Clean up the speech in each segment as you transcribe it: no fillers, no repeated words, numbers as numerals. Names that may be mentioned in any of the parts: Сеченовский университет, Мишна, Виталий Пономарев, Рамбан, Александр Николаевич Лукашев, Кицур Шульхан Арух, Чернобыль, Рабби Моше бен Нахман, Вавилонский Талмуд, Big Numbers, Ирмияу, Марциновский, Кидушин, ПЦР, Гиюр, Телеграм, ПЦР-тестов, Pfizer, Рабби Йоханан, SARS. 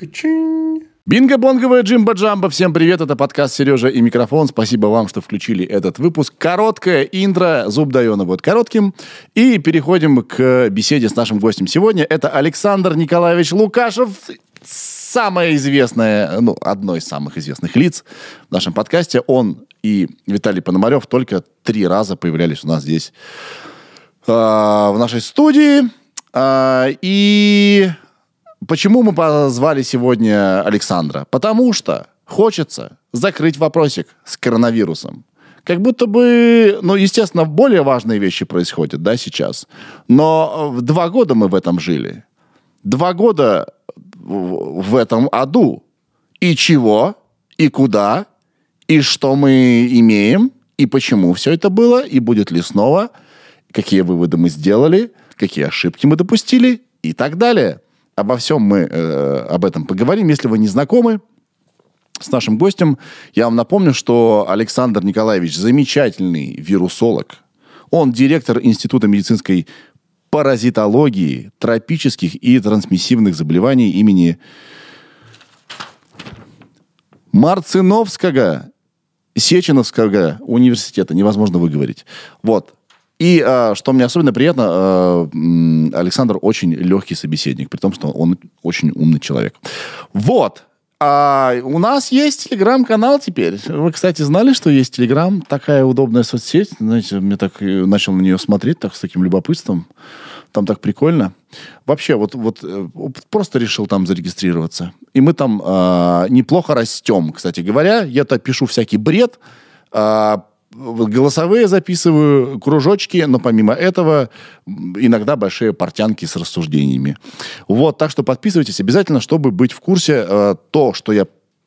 Качин. Бинго-бонговая джимба-джамба. Всем привет, это подкаст «Сережа и микрофон». Спасибо вам, что включили этот выпуск. Короткое интро, зуб даю, оно будет коротким. И переходим к беседе с нашим гостем сегодня. Это Александр Николаевич Лукашев, самое известное, ну, одно из самых известных лиц в нашем подкасте. Он и Виталий Пономарев только 3 раза появлялись у нас здесь, в нашей студии. И... Почему мы позвали сегодня Александра? Потому что хочется закрыть вопросик с коронавирусом. Как будто бы, ну, естественно, более важные вещи происходят, да, сейчас. Но 2 года мы в этом жили. 2 года в этом аду. И чего, и куда, и что мы имеем, и почему все это было, и будет ли снова, какие выводы мы сделали, какие ошибки мы допустили и так далее. Обо всем мы об этом поговорим. Если вы не знакомы с нашим гостем, я вам напомню, что Александр Николаевич замечательный вирусолог. Он директор Института медицинской паразитологии, тропических и трансмиссивных заболеваний имени Марциновского, Сеченовского университета. Невозможно выговорить. Вот. И что мне особенно приятно, Александр очень легкий собеседник, при том, что он очень умный человек. Вот. У нас есть телеграм-канал теперь. Вы, кстати, знали, что есть телеграм? Такая удобная соцсеть. Знаете, мне так начал на нее смотреть так, с таким любопытством. Там так прикольно. Вообще, вот просто решил там зарегистрироваться. И мы там неплохо растем, кстати говоря. Я-то пишу всякий бред, голосовые записываю, кружочки, но помимо этого иногда большие портянки с рассуждениями. Вот, так что подписывайтесь обязательно, чтобы быть в курсе. То, что я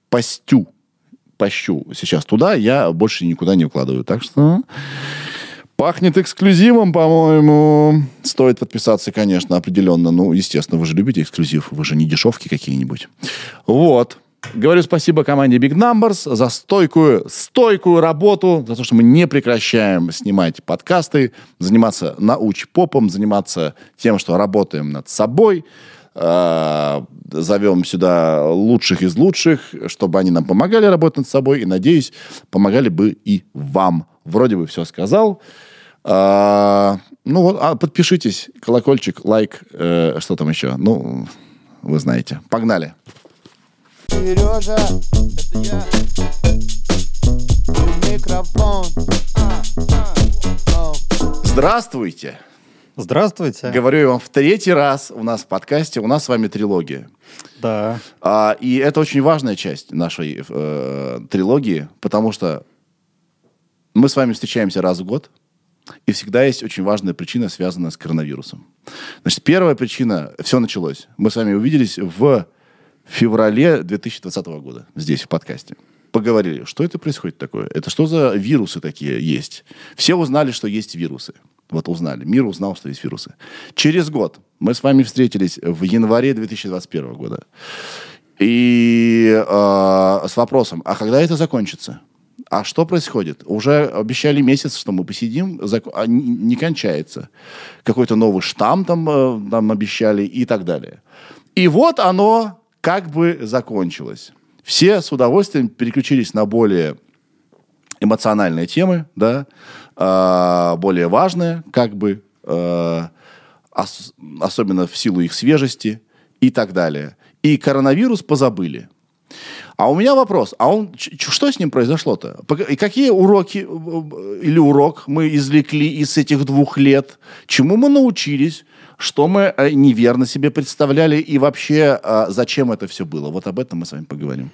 пощу сейчас туда, я больше никуда не укладываю. Так что пахнет эксклюзивом, по-моему. Стоит подписаться, конечно, определенно. Ну, естественно, вы же любите эксклюзив, вы же не дешевки какие-нибудь. Вот. Говорю спасибо команде Big Numbers за стойкую работу, за то, что мы не прекращаем снимать подкасты, заниматься научпопом, заниматься тем, что работаем над собой, зовем сюда лучших из лучших, чтобы они нам помогали работать над собой, и, надеюсь, помогали бы и вам. Вроде бы все сказал. Ну вот, подпишитесь, колокольчик, лайк, что там еще? Ну, вы знаете. Погнали. Сережа, это я, микрофон. Здравствуйте. Здравствуйте. Говорю я вам в 3-й раз у нас в подкасте, у нас с вами трилогия. Да. И это очень важная часть нашей трилогии, потому что мы с вами встречаемся раз в год, и всегда есть очень важная причина, связанная с коронавирусом. Значит, первая причина, все началось. Мы с вами увиделись в феврале 2020 года здесь, в подкасте. Поговорили, что это происходит такое? Это что за вирусы такие есть? Все узнали, что есть вирусы. Вот узнали. Мир узнал, что есть вирусы. Через год мы с вами встретились в январе 2021 года. И с вопросом, а когда это закончится? А что происходит? Уже обещали месяц, что мы посидим, а не кончается. Какой-то новый штамм там нам обещали и так далее. И вот оно... как бы закончилось. Все с удовольствием переключились на более эмоциональные темы, да, более важные, как бы, особенно в силу их свежести и так далее. И коронавирус позабыли. А у меня вопрос, а он, что с ним произошло-то? И какие уроки или урок мы извлекли из этих 2 лет? Чему мы научились? Что мы неверно себе представляли и вообще зачем это все было? Вот об этом мы с вами поговорим.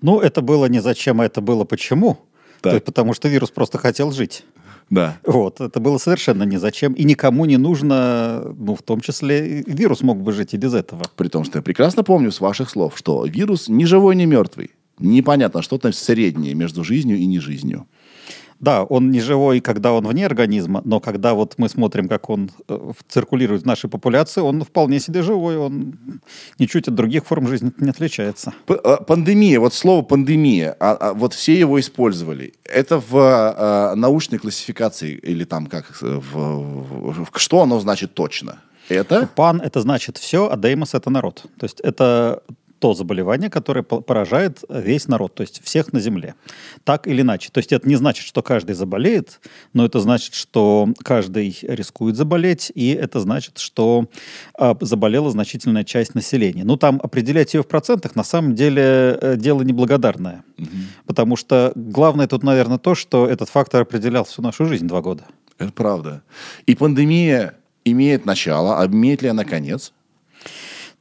Ну, это было не зачем, а это было почему. То есть, потому что вирус просто хотел жить. Да. Вот, это было совершенно не зачем. И никому не нужно, ну, в том числе, вирус мог бы жить и без этого. При том, что я прекрасно помню с ваших слов, что вирус ни живой, ни мертвый. Непонятно, что-то среднее между жизнью и нежизнью. Да, он не живой, когда он вне организма, но когда вот мы смотрим, как он циркулирует в нашей популяции, он вполне себе живой, он ничуть от других форм жизни не отличается. Пандемия, вот слово пандемия, вот все его использовали. Это в научной классификации или там как, что оно значит точно? Это? Пан – это значит все, а деймос – это народ. То есть это то заболевание, которое поражает весь народ, то есть всех на Земле. Так или иначе. То есть это не значит, что каждый заболеет, но это значит, что каждый рискует заболеть, и это значит, что заболела значительная часть населения. Ну, там определять ее в процентах на самом деле дело неблагодарное. Угу. Потому что главное тут, наверное, то, что этот фактор определял всю нашу жизнь 2 года. Это правда. И пандемия имеет начало, а имеет ли она конец?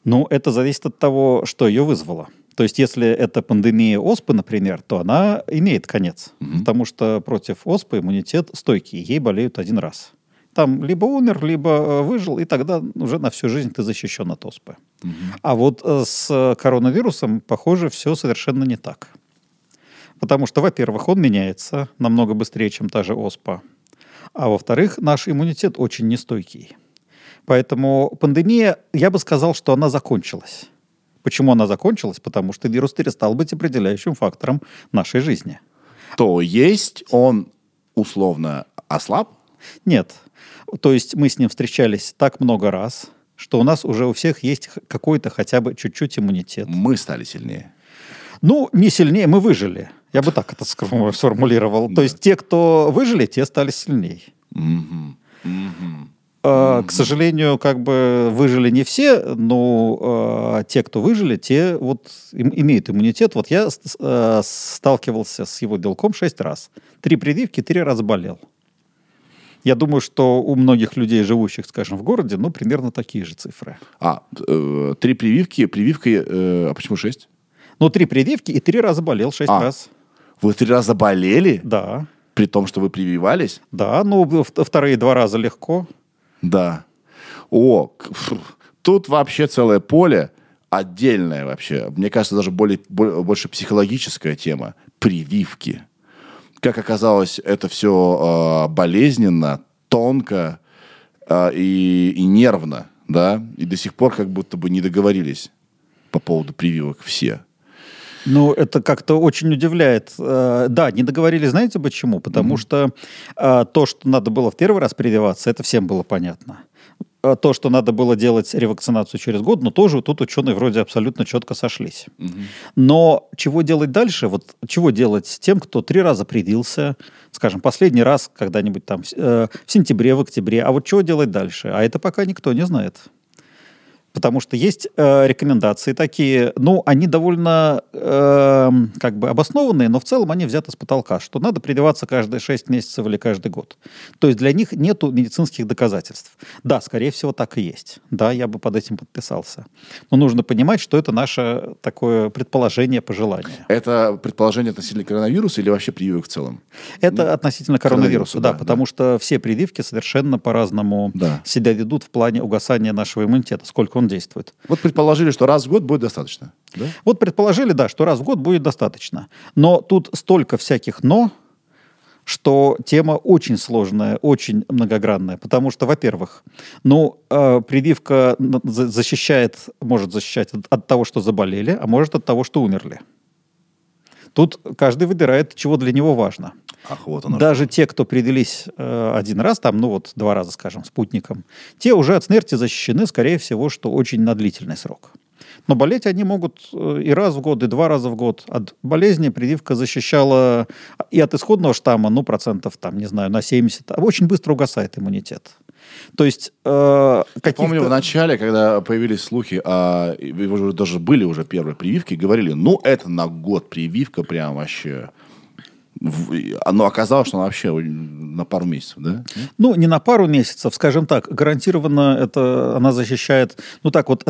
Ну, это зависит от того, что ее вызвало. То есть, если это пандемия оспы, например, то она имеет конец. Mm-hmm. Потому что против оспы иммунитет стойкий, ей болеют 1 раз. Там либо умер, либо выжил, и тогда уже на всю жизнь ты защищен от оспы. Mm-hmm. А вот с коронавирусом, похоже, все совершенно не так. Потому что, во-первых, он меняется намного быстрее, чем та же оспа. А во-вторых, наш иммунитет очень нестойкий. Поэтому пандемия, я бы сказал, что она закончилась. Почему она закончилась? Потому что вирус перестал быть определяющим фактором нашей жизни. То есть он условно ослаб? Нет. То есть мы с ним встречались так много раз, что у нас уже у всех есть какой-то хотя бы чуть-чуть иммунитет. Мы стали сильнее. Ну, не сильнее, мы выжили. Я бы так это сформулировал. Да. То есть те, кто выжили, те стали сильнее. Угу. Угу. К сожалению, как бы выжили не все, но те, кто выжили, те вот имеют иммунитет. Вот я сталкивался с его белком 6 раз. 3 прививки, 3 раза болел. Я думаю, что у многих людей, живущих, скажем, в городе, ну, примерно такие же цифры. 3 прививки, прививка... А почему 6? Ну, 3 прививки и 3 раза болел 6 раз. Вы 3 раза болели? Да. При том, что вы прививались? Да, ну, вторые 2 раза легко. Да. Тут вообще целое поле, отдельное вообще. Мне кажется, даже больше психологическая тема. Прививки. Как оказалось, это все болезненно, тонко и нервно, да? И до сих пор как будто бы не договорились по поводу прививок все. Ну, это как-то очень удивляет. Да, не договорились, знаете почему? Потому что то, что надо было в 1 раз прививаться, это всем было понятно. То, что надо было делать ревакцинацию через год, но тоже тут ученые вроде абсолютно четко сошлись. Но чего делать дальше? Вот чего делать тем, кто 3 раза привился, скажем, последний раз когда-нибудь там в сентябре, в октябре, а вот чего делать дальше? А это пока никто не знает. Потому что есть рекомендации такие, ну, они довольно как бы обоснованные, но в целом они взяты с потолка, что надо прививаться каждые 6 месяцев или каждый год. То есть для них нету медицинских доказательств. Да, скорее всего, так и есть. Да, я бы под этим подписался. Но нужно понимать, что это наше такое предположение, пожелание. Это предположение относительно коронавируса или вообще прививок в целом? Это относительно коронавируса, да, потому что все прививки совершенно по-разному себя ведут в плане угасания нашего иммунитета, сколько он действует. Вот предположили, что раз в год будет достаточно. Да? Вот предположили, да, что раз в год будет достаточно. Но тут столько всяких «но», что тема очень сложная, очень многогранная. Потому что, во-первых, прививка защищает, может защищать от того, что заболели, а может от того, что умерли. Тут каждый выбирает, чего для него важно. Даже те, кто привились 1 раз, там, 2 раза, скажем, спутником, те уже от смерти защищены, скорее всего, что очень на длительный срок. Но болеть они могут и раз в год, и 2 раза в год. От болезни прививка защищала и от исходного штамма, процентов, на 70. Очень быстро угасает иммунитет. То есть... Я помню в начале, когда появились слухи, даже были уже первые прививки, говорили, это на год прививка прям вообще... Но оказалось, что она вообще на пару месяцев, да? Ну, не на пару месяцев, скажем так. Гарантированно она защищает...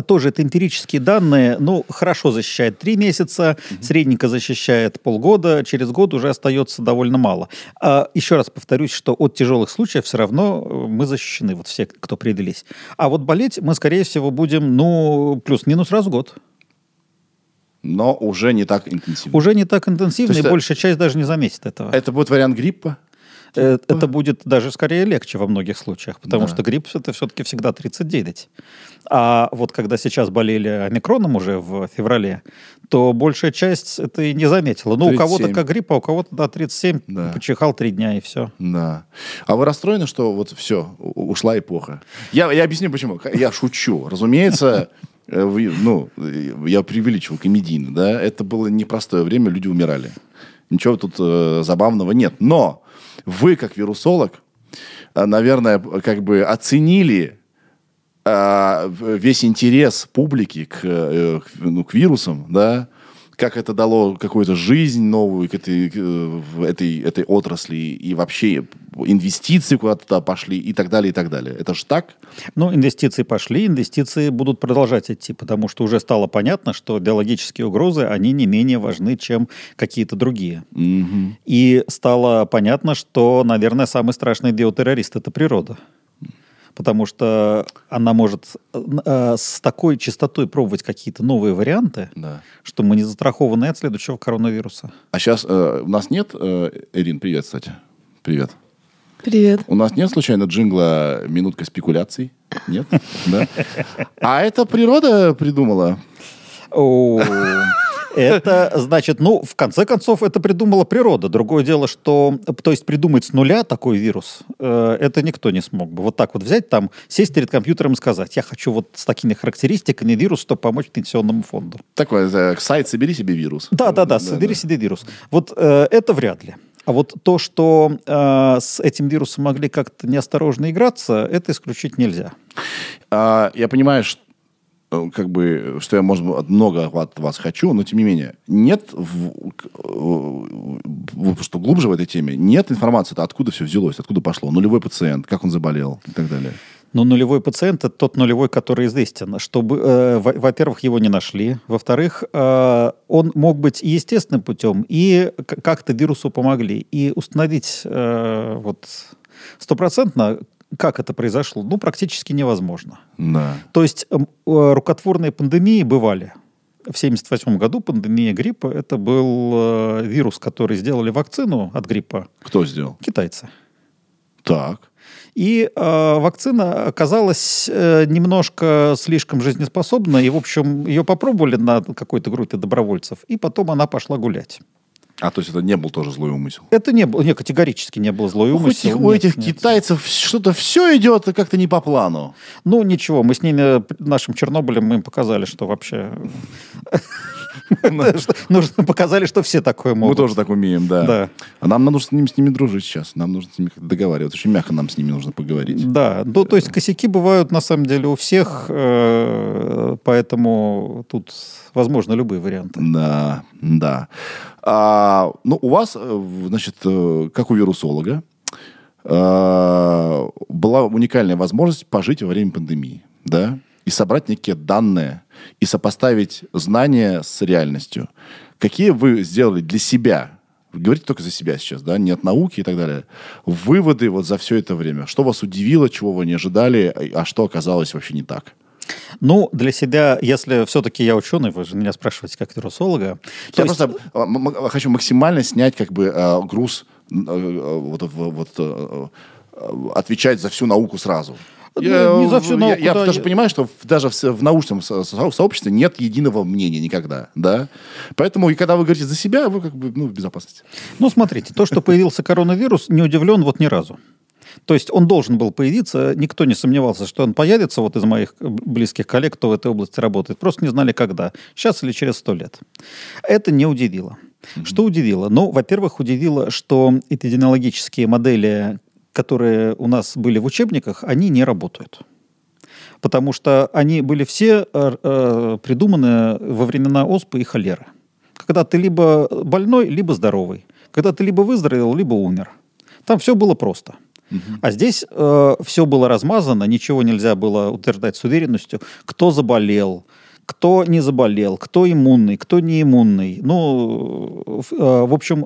тоже это эмпирические данные. Хорошо защищает 3 месяца, средненько защищает полгода, через год уже остается довольно мало. Еще раз повторюсь, что от тяжелых случаев все равно мы защищены, все, кто привились. А вот болеть мы, скорее всего, будем, плюс-минус раз в год. Но уже не так интенсивно. Уже не так интенсивно, и большая часть даже не заметит этого. Это будет вариант гриппа? Это будет даже скорее легче во многих случаях, потому что грипп – это все-таки всегда 39. А вот когда сейчас болели омикроном уже в феврале, то большая часть это и не заметила. У кого-то как грипп, а у кого-то 37, почихал 3 дня и все. Да. А вы расстроены, что все, ушла эпоха? Я объясню, почему. Я шучу. Разумеется... ну, я преувеличил комедийно, да, это было непростое время, люди умирали. Ничего тут забавного нет. Но вы, как вирусолог, наверное, как бы оценили весь интерес публики к вирусам, да, как это дало какую-то жизнь новую к этой отрасли, и вообще инвестиции куда-то пошли, и так далее, и так далее. Это же так? Ну, инвестиции пошли, инвестиции будут продолжать идти, потому что уже стало понятно, что биологические угрозы, они не менее важны, чем какие-то другие. Угу. И стало понятно, что, наверное, самый страшный биотеррорист – это природа. Потому что она может с такой частотой пробовать какие-то новые варианты, да, что мы не застрахованы от следующего коронавируса. А сейчас у нас нет... Ирин, привет, кстати. Привет. Привет. У нас нет, случайно, джингла «Минутка спекуляций»? Нет? Да. А это природа придумала? Это, значит, ну, в конце концов, это придумала природа. Другое дело, что... То есть придумать с нуля такой вирус, это никто не смог бы. Вот так вот взять, там, сесть перед компьютером и сказать, я хочу вот с такими характеристиками вирус, чтобы помочь Пенсионному фонду. Такой сайт «Собери себе вирус». Да-да-да, «Собери себе вирус». Вот это вряд ли. А вот то, что с этим вирусом могли как-то неосторожно играться, это исключить нельзя. Я понимаю, что как бы, что я, может быть, много от вас хочу, но, тем не менее, нет, что глубже в этой теме, нет информации, откуда все взялось, откуда пошло, нулевой пациент, как он заболел и так далее. Но нулевой пациент – это тот нулевой, который известен. Чтобы, во-первых, его не нашли. Во-вторых, он мог быть и естественным путем, и как-то вирусу помогли. И установить вот, стопроцентно, как это произошло, ну, практически невозможно. Да. То есть рукотворные пандемии бывали. В 1978 году пандемия гриппа – это был вирус, который сделали вакцину от гриппа. Кто сделал? Китайцы. Так. И вакцина оказалась немножко слишком жизнеспособной. И, в общем, ее попробовали на какой-то группе добровольцев. И потом она пошла гулять. А то есть это не был тоже злой умысел? Это не было, категорически не было злой умысел. У этих китайцев что-то все идет как-то не по плану. Ну, ничего, мы с ними, нашим Чернобылем, мы им показали, что вообще... Показали, что все такое могут. Мы тоже так умеем, да. Нам нужно с ними дружить сейчас, нам нужно с ними договариваться. Очень мягко нам с ними нужно поговорить. Да, ну то есть косяки бывают на самом деле у всех, поэтому тут возможны любые варианты. Да, да. Ну, у вас, значит, как у вирусолога, была уникальная возможность пожить во время пандемии, да, и собрать некие данные, и сопоставить знания с реальностью. Какие вы сделали для себя, говорите только за себя сейчас, да, не от науки и так далее, выводы вот за все это время? Что вас удивило, чего вы не ожидали, а что оказалось вообще не так? Ну, для себя, если все-таки я ученый, вы же меня спрашиваете как вирусолога. Я просто хочу максимально снять как бы груз, отвечать за всю науку сразу. Не за всю науку, я даже понимаю, что даже в научном сообществе нет единого мнения никогда, да? Поэтому, и когда вы говорите за себя, вы как бы в безопасности. Ну, смотрите, то, что появился коронавирус, не удивлен вот ни разу. То есть он должен был появиться, никто не сомневался, что он появится, вот из моих близких коллег, кто в этой области работает, просто не знали, когда, сейчас или через 100 лет. Это не удивило. Mm-hmm. Что удивило? Ну, во-первых, удивило, что эпидемиологические модели, которые у нас были в учебниках, они не работают. Потому что они были все придуманы во времена оспы и холеры. Когда ты либо больной, либо здоровый. Когда ты либо выздоровел, либо умер. Там все было просто. А здесь все было размазано, ничего нельзя было утверждать с уверенностью, кто заболел, кто не заболел, кто иммунный, кто не иммунный. Ну, в общем,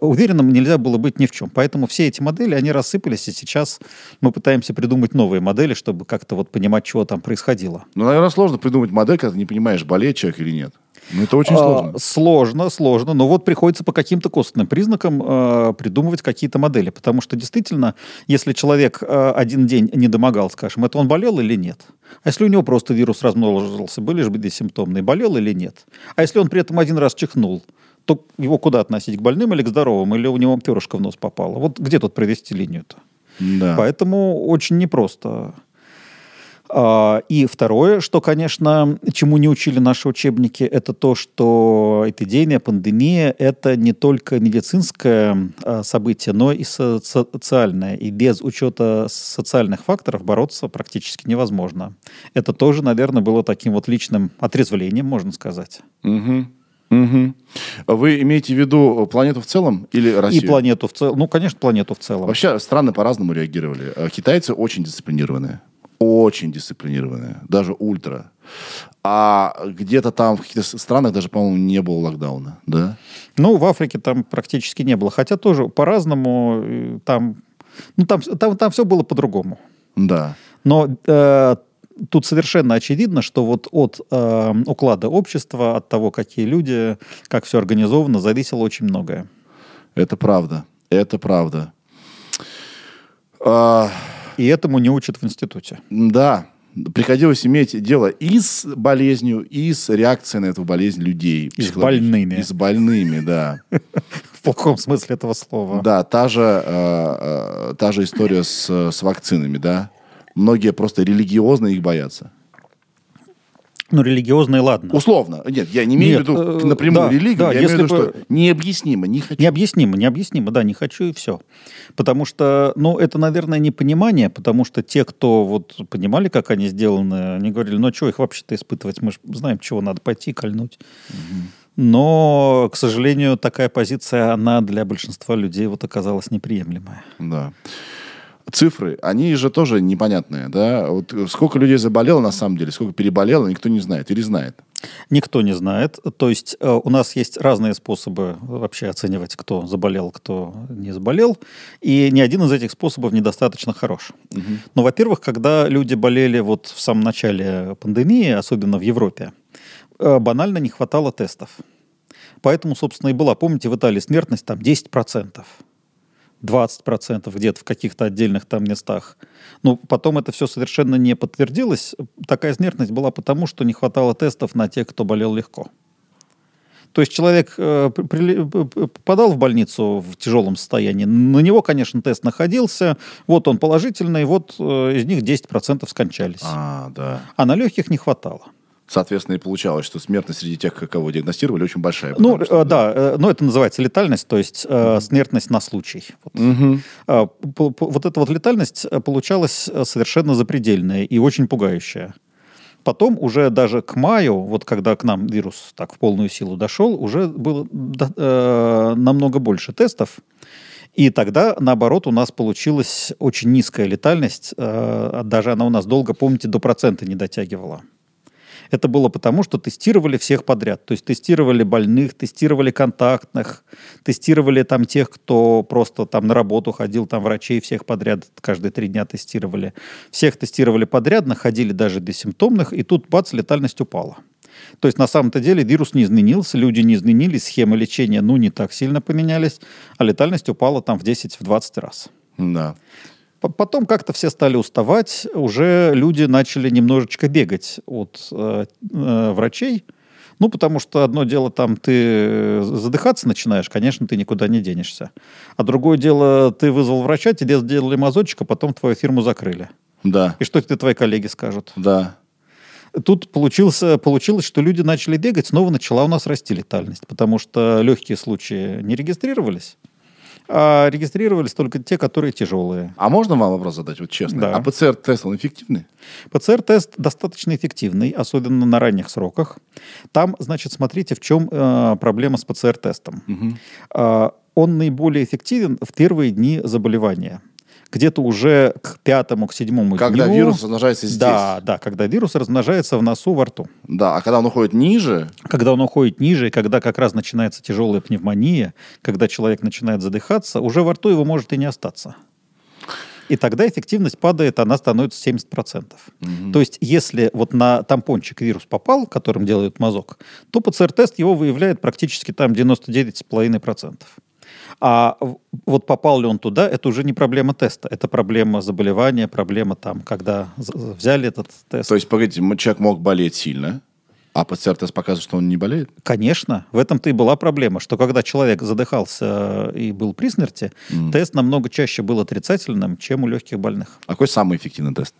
уверенным нельзя было быть ни в чем. Поэтому все эти модели, они рассыпались, и сейчас мы пытаемся придумать новые модели, чтобы как-то вот понимать, чего там происходило. Ну, наверное, сложно придумать модель, когда ты не понимаешь, болеет человек или нет. Ну, это очень сложно. Сложно, но вот приходится по каким-то косвенным признакам придумывать какие-то модели, потому что действительно, если человек один день не домогал, скажем, это он болел или нет? А если у него просто вирус размножился, были же бессимптомные, болел или нет? А если он при этом один раз чихнул, то его куда относить, к больным или к здоровым, или у него перышко в нос попало? Вот где тут провести линию-то? Да. Поэтому очень непросто. И второе, что, конечно, чему не учили наши учебники, это то, что эпидемия, пандемия – это не только медицинское событие, но и социальное. И без учета социальных факторов бороться практически невозможно. Это тоже, наверное, было таким вот личным отрезвлением, можно сказать. Угу. Угу. Вы имеете в виду планету в целом или Россию? И планету в целом. Ну, конечно, планету в целом. Вообще страны по-разному реагировали. Китайцы очень дисциплинированные. Очень дисциплинированные. Даже ультра. А где-то там в каких-то странах даже, по-моему, не было локдауна. Да? Ну, в Африке там практически не было. Хотя тоже по-разному. Там все было по-другому. Да. Но... Тут совершенно очевидно, что вот от уклада общества, от того, какие люди, как все организовано, зависело очень многое. Это правда. Это правда. И этому не учат в институте. Да. Приходилось иметь дело и с болезнью, и с реакцией на эту болезнь людей. И с больными. И с больными, да. В плохом смысле этого слова. Да, та же история с вакцинами, да. Многие просто религиозно их боятся. Ну, религиозные, ладно. Условно. Нет, я не имею в виду напрямую религию. Да, я имею в виду, что необъяснимо, не хочу. Необъяснимо, да, не хочу и все. Потому что, это, наверное, непонимание, потому что те, кто вот понимали, как они сделаны, они говорили, чего их вообще-то испытывать? Мы же знаем, чего надо пойти кольнуть. Угу. Но, к сожалению, такая позиция, она для большинства людей вот оказалась неприемлемая. Да. Цифры, они же тоже непонятные, да? Вот сколько людей заболело на самом деле, сколько переболело, никто не знает или знает? Никто не знает. То есть у нас есть разные способы вообще оценивать, кто заболел, кто не заболел. И ни один из этих способов недостаточно хорош. Угу. Но, во-первых, когда люди болели вот в самом начале пандемии, особенно в Европе, банально не хватало тестов. Поэтому, собственно, и была, помните, в Италии смертность там 10%. 20% где-то в каких-то отдельных там местах. Но потом это все совершенно не подтвердилось. Такая смертность была потому, что не хватало тестов на тех, кто болел легко. То есть человек попадал в больницу в тяжелом состоянии. На него, конечно, тест находился. Вот он положительный, вот из них 10% скончались. Да. А на легких не хватало. Соответственно, и получалось, что смертность среди тех, кого диагностировали, очень большая. Это называется летальность, то есть смертность на случай. Mm-hmm. Вот эта вот летальность получалась совершенно запредельная и очень пугающая. Потом уже даже к маю, вот когда к нам вирус так в полную силу дошел, уже было намного больше тестов. И тогда, наоборот, у нас получилась очень низкая летальность. Даже она у нас долго, помните, до 1% не дотягивала. Это было потому, что тестировали всех подряд. То есть тестировали больных, тестировали контактных, тестировали там тех, кто просто там на работу ходил, там врачей всех подряд каждые 3 дня тестировали. Всех тестировали подряд, находили даже бессимптомных, и тут, бац, летальность упала. То есть на самом-то деле вирус не изменился, люди не изменились, схемы лечения, не так сильно поменялись, а летальность упала там в 10-20 раз. Да. Потом как-то все стали уставать, уже люди начали немножечко бегать от врачей, потому что одно дело, там ты задыхаться начинаешь, конечно, ты никуда не денешься, а другое дело, ты вызвал врача, тебе сделали мазочек, а потом твою фирму закрыли. Да. И что тебе твои коллеги скажут? Да. Тут получилось, что люди начали бегать, снова начала у нас расти летальность, потому что легкие случаи не регистрировались. А регистрировались только те, которые тяжелые. А можно вам вопрос задать, вот честно? Да. А ПЦР-тест, он эффективный? ПЦР-тест достаточно эффективный, особенно на ранних сроках. Там, значит, смотрите, в чем проблема с ПЦР-тестом. Угу. Он наиболее эффективен в первые дни заболевания. Где-то уже к 5-7 дню. Когда вирус размножается здесь. Да, когда вирус размножается в носу, во рту. Да, а когда он уходит ниже? Когда он уходит ниже, и когда как раз начинается тяжелая пневмония, когда человек начинает задыхаться, уже во рту его может и не остаться. И тогда эффективность падает, она становится 70%. Угу. То есть, если вот на тампончик вирус попал, которым делают мазок, то ПЦР-тест его выявляет практически там 99,5%. А вот попал ли он туда, это уже не проблема теста. Это проблема заболевания, проблема там, когда взяли этот тест. То есть, погодите, человек мог болеть сильно, а ПЦР-тест показывает, что он не болеет? Конечно. В этом-то и была проблема, что когда человек задыхался и был при смерти, тест намного чаще был отрицательным, чем у легких больных. А какой самый эффективный тест?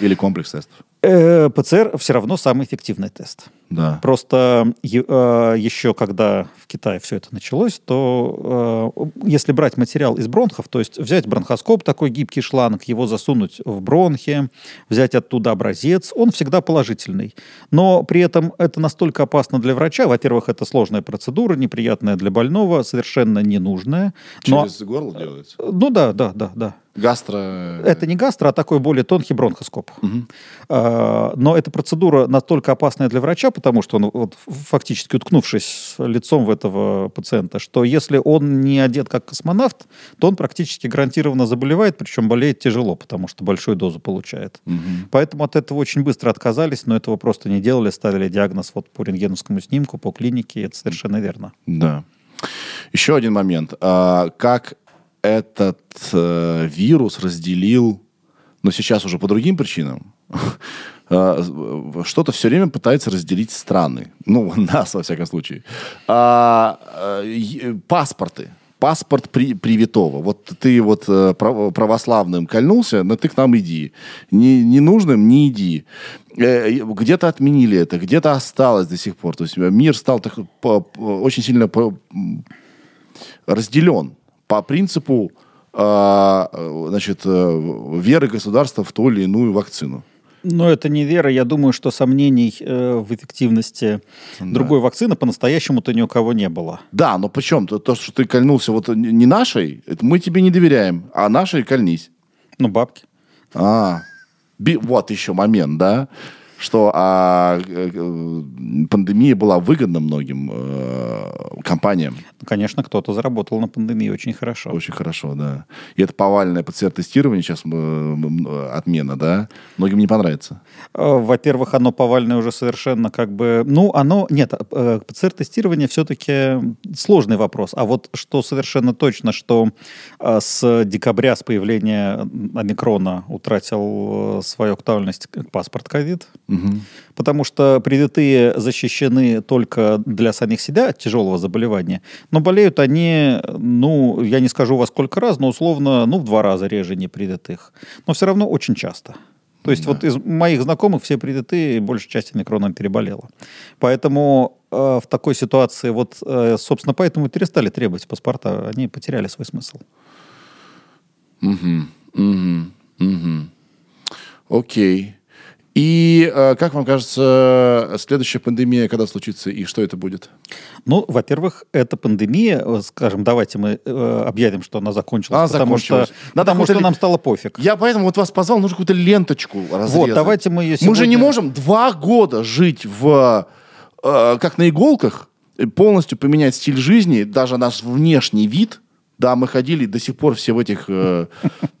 Или комплекс тестов. ПЦР все равно самый эффективный тест. Да. Просто еще когда в Китае все это началось, то если брать материал из бронхов, то есть взять бронхоскоп, такой гибкий шланг, его засунуть в бронхи, взять оттуда образец, он всегда положительный. Но при этом это настолько опасно для врача. Во-первых, это сложная процедура, неприятная для больного, совершенно ненужная. Через горло делается? Ну да. Гастро... Это не гастро, а такой более тонкий бронхоскоп. Угу. Но эта процедура настолько опасная для врача, потому что он, фактически уткнувшись лицом в этого пациента, что если он не одет как космонавт, то он практически гарантированно заболевает, причем болеет тяжело, потому что большую дозу получает. Угу. Поэтому от этого очень быстро отказались, но этого просто не делали, ставили диагноз вот по рентгеновскому снимку, по клинике, это совершенно верно. Да. Еще один момент. Как этот вирус разделил, но сейчас уже по другим причинам, что-то все время пытается разделить страны. Ну, нас, во всяком случае. Паспорты. Паспорт привитого. Вот ты вот православным кольнулся, но ты к нам иди. Ненужным не иди. Где-то отменили это, где-то осталось до сих пор. То есть мир стал так, очень сильно разделен. По принципу веры государства в ту или иную вакцину. Но это не вера. Я думаю, что сомнений в эффективности другой вакцины по-настоящему-то ни у кого не было. Да, но причем то, что ты кольнулся вот не нашей, это мы тебе не доверяем, а нашей кольнись. Ну, бабки. Вот еще момент, да? Что пандемия была выгодна многим компаниям. Конечно, кто-то заработал на пандемии очень хорошо. Очень хорошо, да. И это повальное ПЦР-тестирование сейчас, отмена, да? Многим не понравится. Во-первых, оно повальное уже совершенно ПЦР-тестирование все-таки сложный вопрос. А вот что совершенно точно, что с декабря, с появления омикрона утратил свою актуальность паспорт ковид. Угу. Потому что привитые защищены только для самих себя от тяжелого заболевания, но болеют они, я не скажу во сколько раз, но условно, в 2 раза реже непривитых. Но все равно очень часто. То есть вот из моих знакомых все привитые, большая часть омикроном переболела. Поэтому в такой ситуации, собственно, поэтому и перестали требовать паспорта. Они потеряли свой смысл. Окей. И, как вам кажется, следующая пандемия когда случится и что это будет? Во-первых, эта пандемия, давайте мы объявим, что она закончилась. Потому что нам стало пофиг. Я поэтому вас позвал, нужно какую-то ленточку разрезать. Вот, давайте мы ее сегодня... Мы же не можем 2 года жить как на иголках, полностью поменять стиль жизни, даже наш внешний вид. Да, мы ходили до сих пор все в этих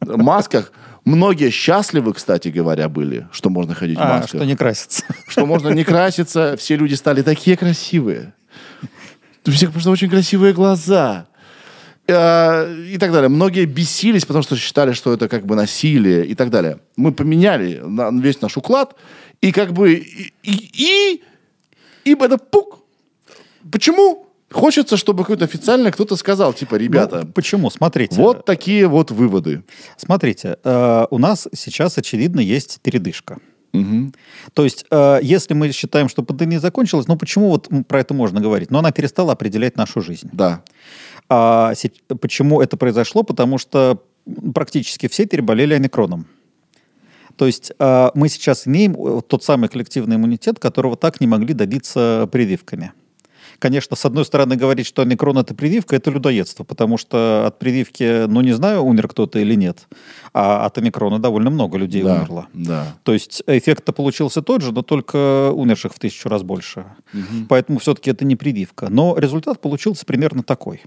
масках. Многие счастливы, кстати говоря, были, что можно ходить в масках. Что не краситься. Что можно не краситься. Все люди стали такие красивые. У всех просто очень красивые глаза. И так далее. Многие бесились, потому что считали, что это насилие и так далее. Мы поменяли весь наш уклад. И это пук. Почему? Хочется, чтобы какой-то официально кто-то сказал, ребята... почему? Смотрите. Вот такие вот выводы. Смотрите, у нас сейчас, очевидно, есть передышка. Угу. То есть, если мы считаем, что пандемия закончилась, почему про это можно говорить? Но она перестала определять нашу жизнь. Да. Почему это произошло? Потому что практически все переболели омикроном. То есть мы сейчас имеем тот самый коллективный иммунитет, которого так не могли добиться прививками. Конечно, с одной стороны, говорить, что омикрон – это прививка, это людоедство, потому что от прививки, не знаю, умер кто-то или нет, а от омикрона довольно много людей умерло. Да. То есть эффект-то получился тот же, но только умерших в 1000 раз больше. Угу. Поэтому все-таки это не прививка. Но результат получился примерно такой,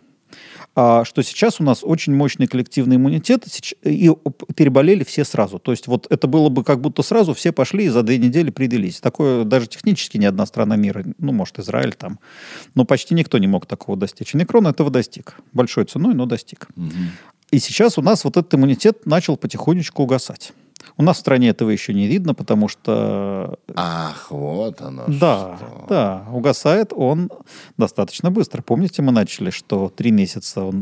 что сейчас у нас очень мощный коллективный иммунитет, и переболели все сразу. То есть это было бы как будто сразу все пошли и за 2 недели привились. Такое даже технически ни одна страна мира, может, Израиль там, но почти никто не мог такого достичь. Омикрон этого достиг. Большой ценой, но достиг. Угу. И сейчас у нас этот иммунитет начал потихонечку угасать. У нас в стране этого еще не видно, потому что... Ах, вот оно да, что. Да, угасает он достаточно быстро. Помните, мы начали, что 3 месяца он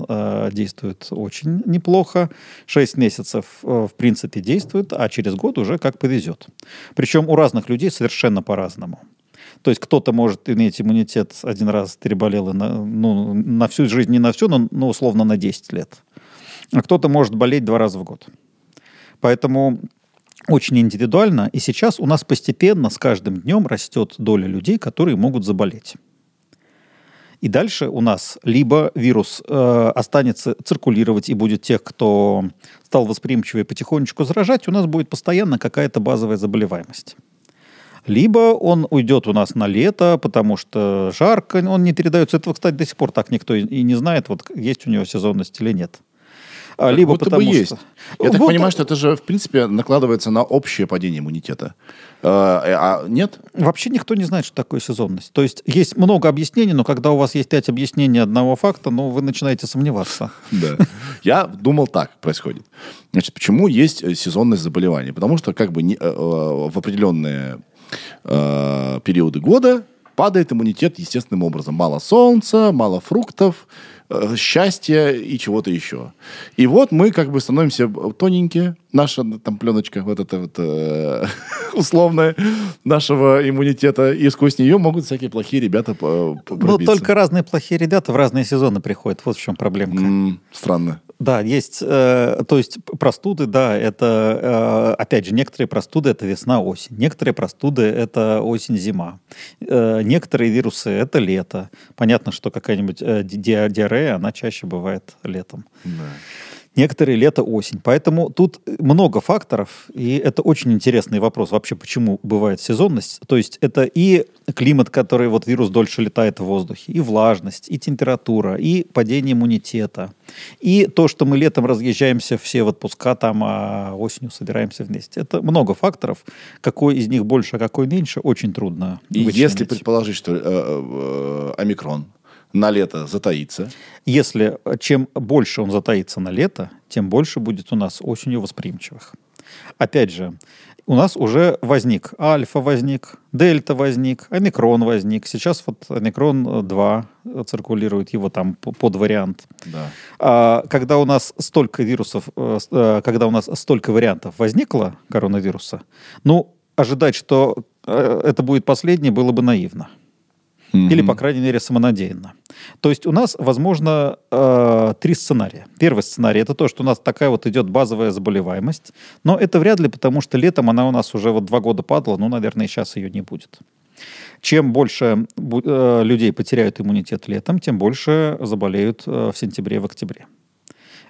действует очень неплохо, 6 месяцев, в принципе, действует, а через год уже как повезет. Причем у разных людей совершенно по-разному. То есть кто-то может иметь иммунитет, один раз переболел, и на всю жизнь, не на всю, но условно на 10 лет. А кто-то может болеть 2 раза в год. Поэтому очень индивидуально. И сейчас у нас постепенно с каждым днем растет доля людей, которые могут заболеть. И дальше у нас либо вирус останется циркулировать и будет тех, кто стал восприимчивее потихонечку заражать, у нас будет постоянно какая-то базовая заболеваемость. Либо он уйдет у нас на лето, потому что жарко, он не передается. Этого, кстати, до сих пор так никто и не знает, вот есть у него сезонность или нет. Как либо будто потому бы есть. Что... Я так понимаю, что это же, в принципе, накладывается на общее падение иммунитета. А нет? Вообще никто не знает, что такое сезонность. То есть есть много объяснений, но когда у вас есть 5 объяснений одного факта, ну, вы начинаете сомневаться. Да. Я думал, так происходит. Значит, почему есть сезонность заболеваний? Потому что как бы в определенные периоды года падает иммунитет естественным образом. Мало солнца, мало фруктов, счастья и чего-то еще. И вот мы как бы становимся тоненькие. Наша там пленочка вот эта вот условная нашего иммунитета. И сквозь нее могут всякие плохие ребята пробиться. Ну, только разные плохие ребята в разные сезоны приходят. Вот в чем проблемка. Странно. Да, есть... то есть простуды, да, это... опять же, некоторые простуды — это весна-осень. Некоторые простуды — это осень-зима. Некоторые вирусы — это лето. Понятно, что какая-нибудь диарея, она чаще бывает летом. Да. Некоторые лето, осень. Поэтому тут много факторов, и это очень интересный вопрос вообще, почему бывает сезонность. То есть это и климат, который вот вирус дольше летает в воздухе, и влажность, и температура, и падение иммунитета, и то, что мы летом разъезжаемся все в отпуска, там, а осенью собираемся вместе. Это много факторов. Какой из них больше, а какой меньше, очень трудно вычленить. И если предположить, что омикрон на лето затаится. Если чем больше он затаится на лето, тем больше будет у нас осенью восприимчивых. Опять же, у нас уже возник альфа, возник дельта, возник омикрон, возник. Сейчас вот омикрон-2 циркулирует, его там подвариант. Да. Когда у нас столько вирусов, когда у нас столько вариантов возникло коронавируса, ну, ожидать, что это будет последний, было бы наивно. Или, по крайней мере, самонадеянно. То есть у нас, возможно, 3 сценария. Первый сценарий – это то, что у нас такая вот идет базовая заболеваемость. Но это вряд ли, потому что летом она у нас уже вот 2 года падала. Ну, наверное, и сейчас ее не будет. Чем больше людей потеряют иммунитет летом, тем больше заболеют в сентябре, в октябре.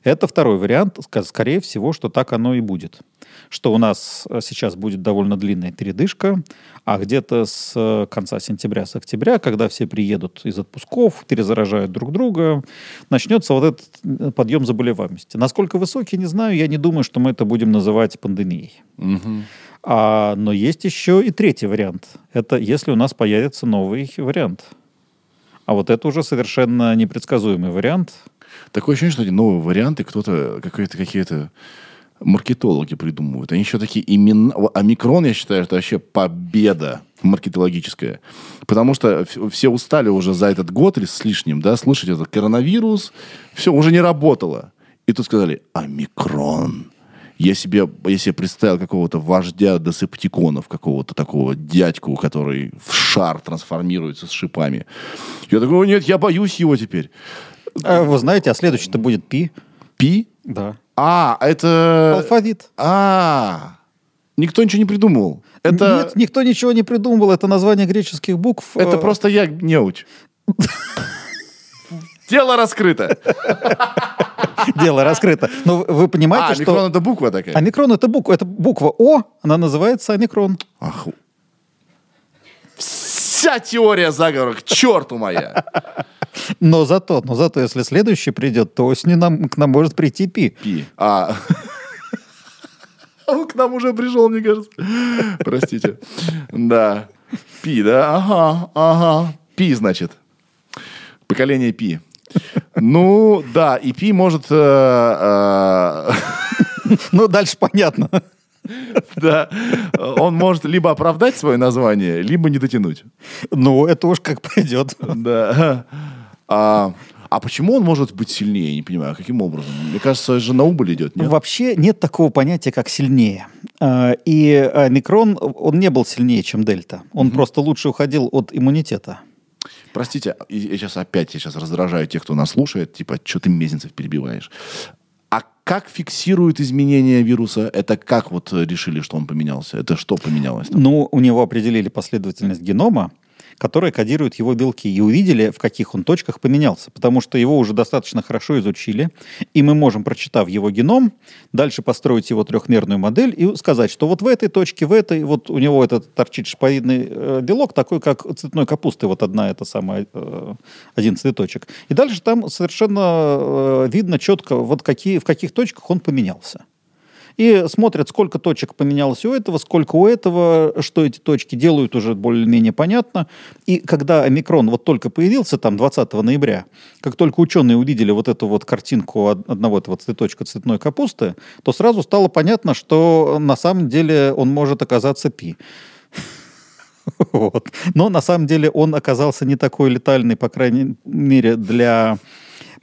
Это второй вариант. Скорее всего, что так оно и будет. Что у нас сейчас будет довольно длинная передышка, а где-то с конца сентября, с октября, когда все приедут из отпусков, перезаражают друг друга, начнется вот этот подъем заболеваемости. Насколько высокий, не знаю, я не думаю, что мы это будем называть пандемией. Угу. Но есть еще и третий вариант. Это если у нас появится новый вариант. А вот это уже совершенно непредсказуемый вариант. Такое ощущение, что эти новые варианты кто-то, какие-то маркетологи придумывают. Они еще такие имена... Омикрон, я считаю, это вообще победа маркетологическая. Потому что все устали уже за этот год или с лишним, да, слышать этот коронавирус. Все, уже не работало. И тут сказали, омикрон. Я себе представил какого-то вождя десептиконов, какого-то такого дядьку, который в шар трансформируется с шипами. Я такой, нет, я боюсь его теперь. Вы знаете, а следующий-то будет пи. Пи? Да. Это... Алфавит. Никто ничего не придумывал. Это... Нет, никто ничего не придумывал. Это название греческих букв. Это просто я неуч. Дело раскрыто. Дело раскрыто. Но вы понимаете, что... омикрон — это буква такая. Омикрон — это буква. Это буква О, она называется омикрон. Ах... Вся теория заговора к черту моя. Но зато, если следующий придет, то осенью к нам может прийти пи. Пи. Он к нам уже пришел, мне кажется. Простите. Да. Пи, да? Ага. Пи, значит. Поколение пи. Ну, да, и пи может... Ну, дальше понятно. Да. Он может либо оправдать свое название, либо не дотянуть. Ну, это уж как пойдет. Да. А почему он может быть сильнее? Я не понимаю, каким образом? Мне кажется, же на убыль идет. Нет? Вообще нет такого понятия, как сильнее. И омикрон, он не был сильнее, чем дельта. Он просто лучше уходил от иммунитета. Простите, я сейчас раздражаю тех, кто нас слушает. Типа, что ты Мезенцев перебиваешь? А как фиксируют изменения вируса? Это как вот решили, что он поменялся? Это что поменялось? Ну, у него определили последовательность генома, которые кодируют его белки, и увидели, в каких он точках поменялся, потому что его уже достаточно хорошо изучили, и мы можем, прочитав его геном, дальше построить его трехмерную модель и сказать, что вот в этой точке, в этой, вот у него этот торчит шпоридный белок, такой, как цветной капусты, вот один цветочек. И дальше там совершенно видно четко, вот в каких точках он поменялся. И смотрят, сколько точек поменялось у этого, сколько у этого, что эти точки делают, уже более-менее понятно. И когда омикрон вот только появился, там, 20 ноября, как только ученые увидели вот эту вот картинку одного этого цветочка цветной капусты, то сразу стало понятно, что на самом деле он может оказаться пи. Но на самом деле он оказался не такой летальный, по крайней мере, для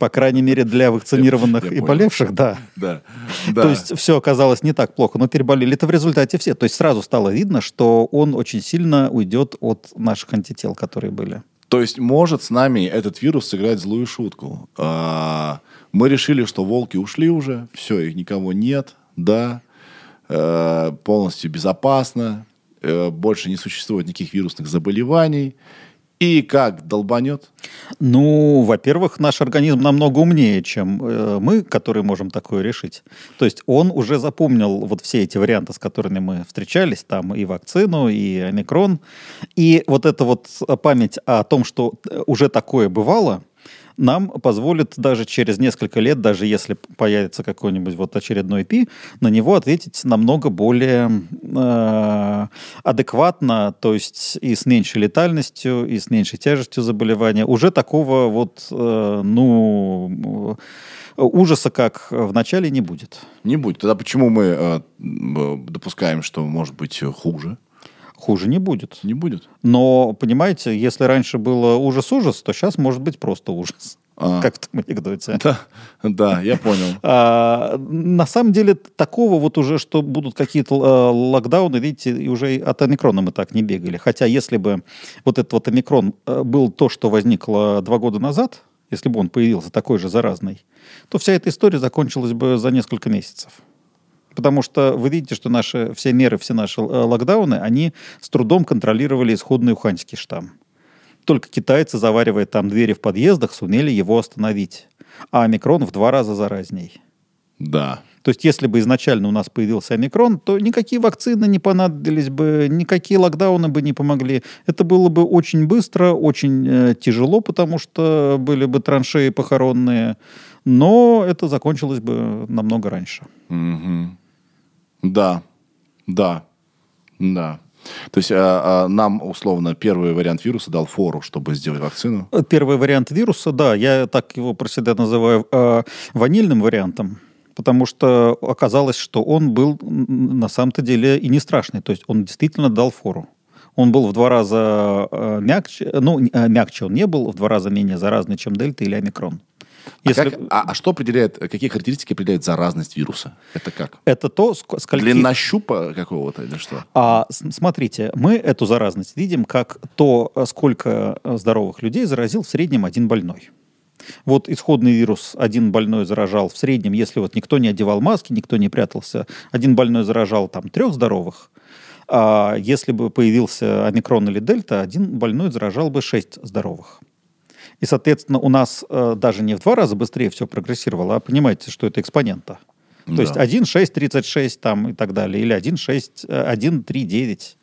вакцинированных и болевших, да. То есть все оказалось не так плохо, но переболели-то в результате все. То есть сразу стало видно, что он очень сильно уйдет от наших антител, которые были. То есть может с нами этот вирус сыграть злую шутку. Мы решили, что волки ушли уже, все, их никого нет, да, полностью безопасно, больше не существует никаких вирусных заболеваний. И как, долбанет? Ну, во-первых, наш организм намного умнее, чем мы, которые можем такое решить. То есть он уже запомнил вот все эти варианты, с которыми мы встречались, там и вакцину, и омикрон. И вот эта вот память о том, что уже такое бывало, нам позволит даже через несколько лет, даже если появится какой-нибудь вот очередной пи, на него ответить намного более адекватно, то есть и с меньшей летальностью, и с меньшей тяжестью заболевания. Уже такого вот, ужаса, как в начале, не будет. Не будет. Тогда почему мы допускаем, что может быть хуже? Хуже не будет. Не будет. Но, понимаете, если раньше было ужас-ужас, то сейчас может быть просто ужас. Как в том анекдоте. Да, я понял. На самом деле, такого вот уже, что будут какие-то локдауны, видите, уже от омикрона мы так не бегали. Хотя, если бы вот этот вот омикрон был то, что возникло 2 года назад, если бы он появился такой же заразный, то вся эта история закончилась бы за несколько месяцев. Потому что вы видите, что все наши локдауны, они с трудом контролировали исходный уханьский штамм. Только китайцы, заваривая там двери в подъездах, сумели его остановить. А омикрон в 2 раза заразней. Да. То есть, если бы изначально у нас появился омикрон, то никакие вакцины не понадобились бы, никакие локдауны бы не помогли. Это было бы очень быстро, очень тяжело, потому что были бы траншеи похоронные. Но это закончилось бы намного раньше. Угу. Да. То есть нам, условно, первый вариант вируса дал фору, чтобы сделать вакцину? Первый вариант вируса, да. Я так его про себя называю ванильным вариантом, потому что оказалось, что он был на самом-то деле и не страшный. То есть он действительно дал фору. Он был в 2 раза мягче. Ну, мягче он не был, в 2 раза менее заразный, чем дельта или омикрон. Какие характеристики определяет заразность вируса? Это как? Это то, сколько... Длина щупа какого-то или что? Смотрите, мы эту заразность видим как то, сколько здоровых людей заразил в среднем 1 больной. Вот исходный вирус 1 больной заражал в среднем, если вот никто не одевал маски, никто не прятался, 1 больной заражал там 3 здоровых. А если бы появился омикрон или дельта, 1 больной заражал бы 6 здоровых. И, соответственно, у нас даже не в 2 раза быстрее все прогрессировало, а понимаете, что это экспонента. Да. То есть 1, 6, 36 там, и так далее, или 1, 6, 1, 3, 9.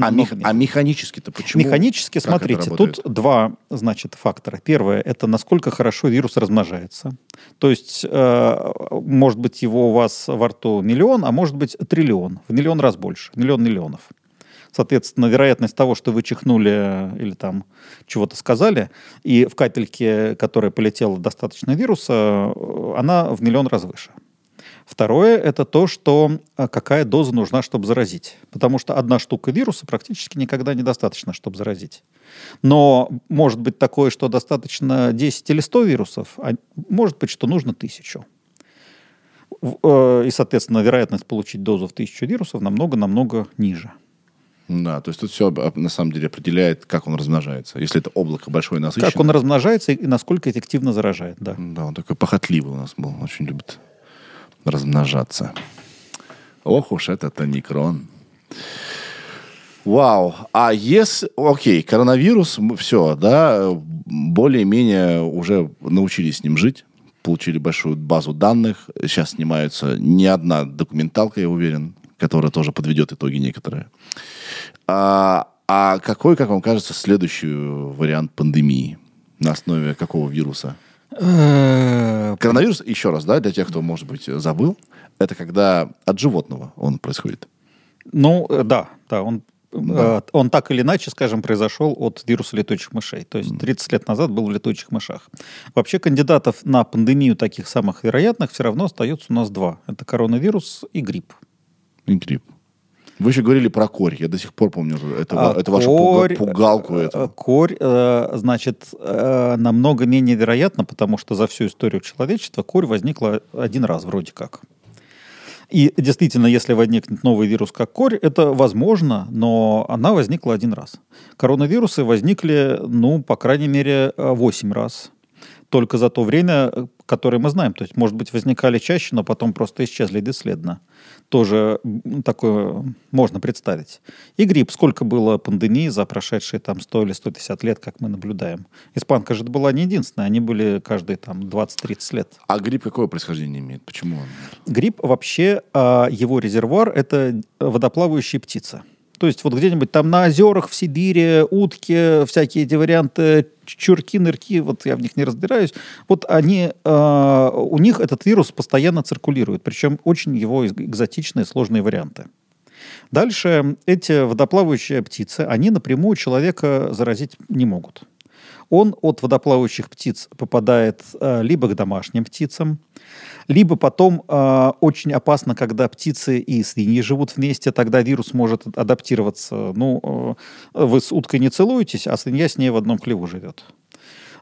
А механически-то почему? Механически, смотрите, тут 2, значит, фактора. Первое, это насколько хорошо вирус размножается. То есть, может быть, его у вас во рту миллион, а может быть, триллион. В 1 000 000 раз больше, 1 000 000 миллионов. Соответственно, вероятность того, что вы чихнули или там чего-то сказали, и в капельке, которая полетела достаточно вируса, она в 1 000 000 раз выше. Второе – это то, что какая доза нужна, чтобы заразить. Потому что одна штука вируса практически никогда недостаточно, чтобы заразить. Но может быть такое, что достаточно 10 или 100 вирусов, а может быть, что нужно 1000. И, соответственно, вероятность получить дозу в 1000 вирусов намного-намного ниже. Да, то есть тут все на самом деле определяет, как он размножается. Если это облако большое и насыщенное. Как он размножается и насколько эффективно заражает, да. Да, он такой похотливый у нас был, он очень любит размножаться. Ох уж этот омикрон. Вау. А если... Окей, коронавирус, все, да, более-менее уже научились с ним жить. Получили большую базу данных. Сейчас снимается не одна документалка, я уверен, которая тоже подведет итоги некоторые. А какой, как вам кажется, следующий вариант пандемии? На основе какого вируса? Коронавирус, еще раз, да, для тех, кто, может быть, забыл, это когда от животного он происходит. Ну, да, он так или иначе, скажем, произошел от вируса летучих мышей. То есть 30 лет назад был в летучих мышах. Вообще кандидатов на пандемию таких самых вероятных все равно остается у нас 2. Это коронавирус и грипп. Вы еще говорили про корь. Я до сих пор помню это вашу пугалку. Корь, значит, намного менее вероятно, потому что за всю историю человечества корь возникла один раз вроде как. И действительно, если возникнет новый вирус как корь, это возможно, но она возникла один раз. Коронавирусы возникли, по крайней мере, 8 раз. Только за то время, которое мы знаем. То есть, может быть, возникали чаще, но потом просто исчезли бесследно. Тоже такое можно представить. И грипп. Сколько было пандемий за прошедшие 100 или 150 лет, как мы наблюдаем. Испанка же была не единственная. Они были каждые 20-30 лет. А грипп какое происхождение имеет? Почему он? Грипп вообще, его резервуар – это водоплавающие птицы. То есть вот где-нибудь там на озерах, в Сибири, утки, всякие эти варианты, чурки, нырки, вот я в них не разбираюсь. Вот они, у них этот вирус постоянно циркулирует, причем очень его экзотичные, сложные варианты. Дальше эти водоплавающие птицы, они напрямую человека заразить не могут. Он от водоплавающих птиц попадает либо к домашним птицам, либо потом очень опасно, когда птицы и свиньи живут вместе, тогда вирус может адаптироваться. Вы с уткой не целуетесь, а свинья с ней в одном клеву живет.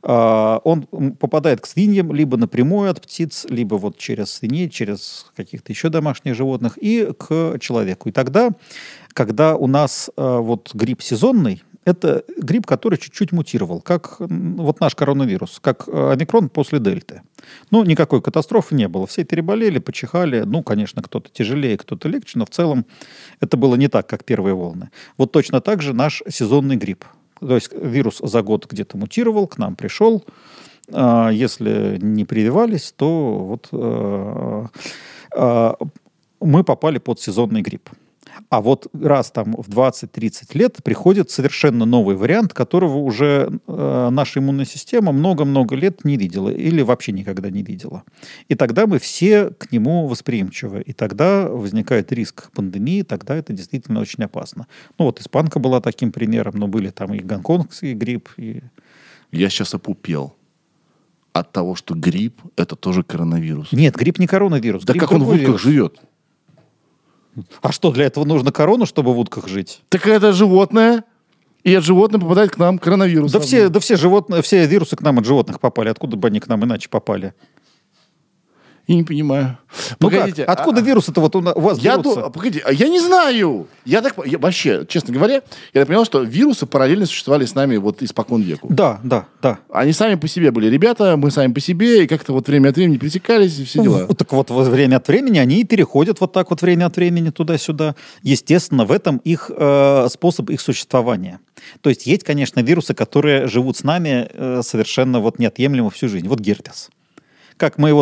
Он попадает к свиньям либо напрямую от птиц, либо вот через свиней, через каких-то еще домашних животных и к человеку. И тогда, когда у нас грипп сезонный, это грипп, который чуть-чуть мутировал, как вот наш коронавирус, как омикрон после дельты. Никакой катастрофы не было. Все переболели, почихали. Конечно, кто-то тяжелее, кто-то легче, но в целом это было не так, как первые волны. Вот точно так же наш сезонный грипп. То есть вирус за год где-то мутировал, к нам пришел. Если не прививались, то мы попали под сезонный грипп. А вот раз в 20-30 лет приходит совершенно новый вариант, которого уже наша иммунная система много-много лет не видела или вообще никогда не видела. И тогда мы все к нему восприимчивы. И тогда возникает риск пандемии, тогда это действительно очень опасно. Испанка была таким примером, но были там и гонконгский грипп. Я сейчас опупел. От того, что грипп – это тоже коронавирус. Нет, грипп не коронавирус. Да как он в утках живет? А что, для этого нужно корону, чтобы в утках жить? Так это животное, и от животных попадает к нам коронавирус. Все вирусы к нам от животных попали. Откуда бы они к нам иначе попали? Я не понимаю. Погодите, как? Откуда вирусы-то у вас берутся? Погодите, я не знаю. Вообще, честно говоря, я так понял, что вирусы параллельно существовали с нами испокон веку. Да. Они сами по себе были ребята, мы сами по себе, и как-то время от времени пересекались, и все дела. Так время от времени они и переходят так время от времени туда-сюда. Естественно, в этом их способ их существования. То есть есть, конечно, вирусы, которые живут с нами совершенно неотъемлемо всю жизнь. Герпес. Как мы его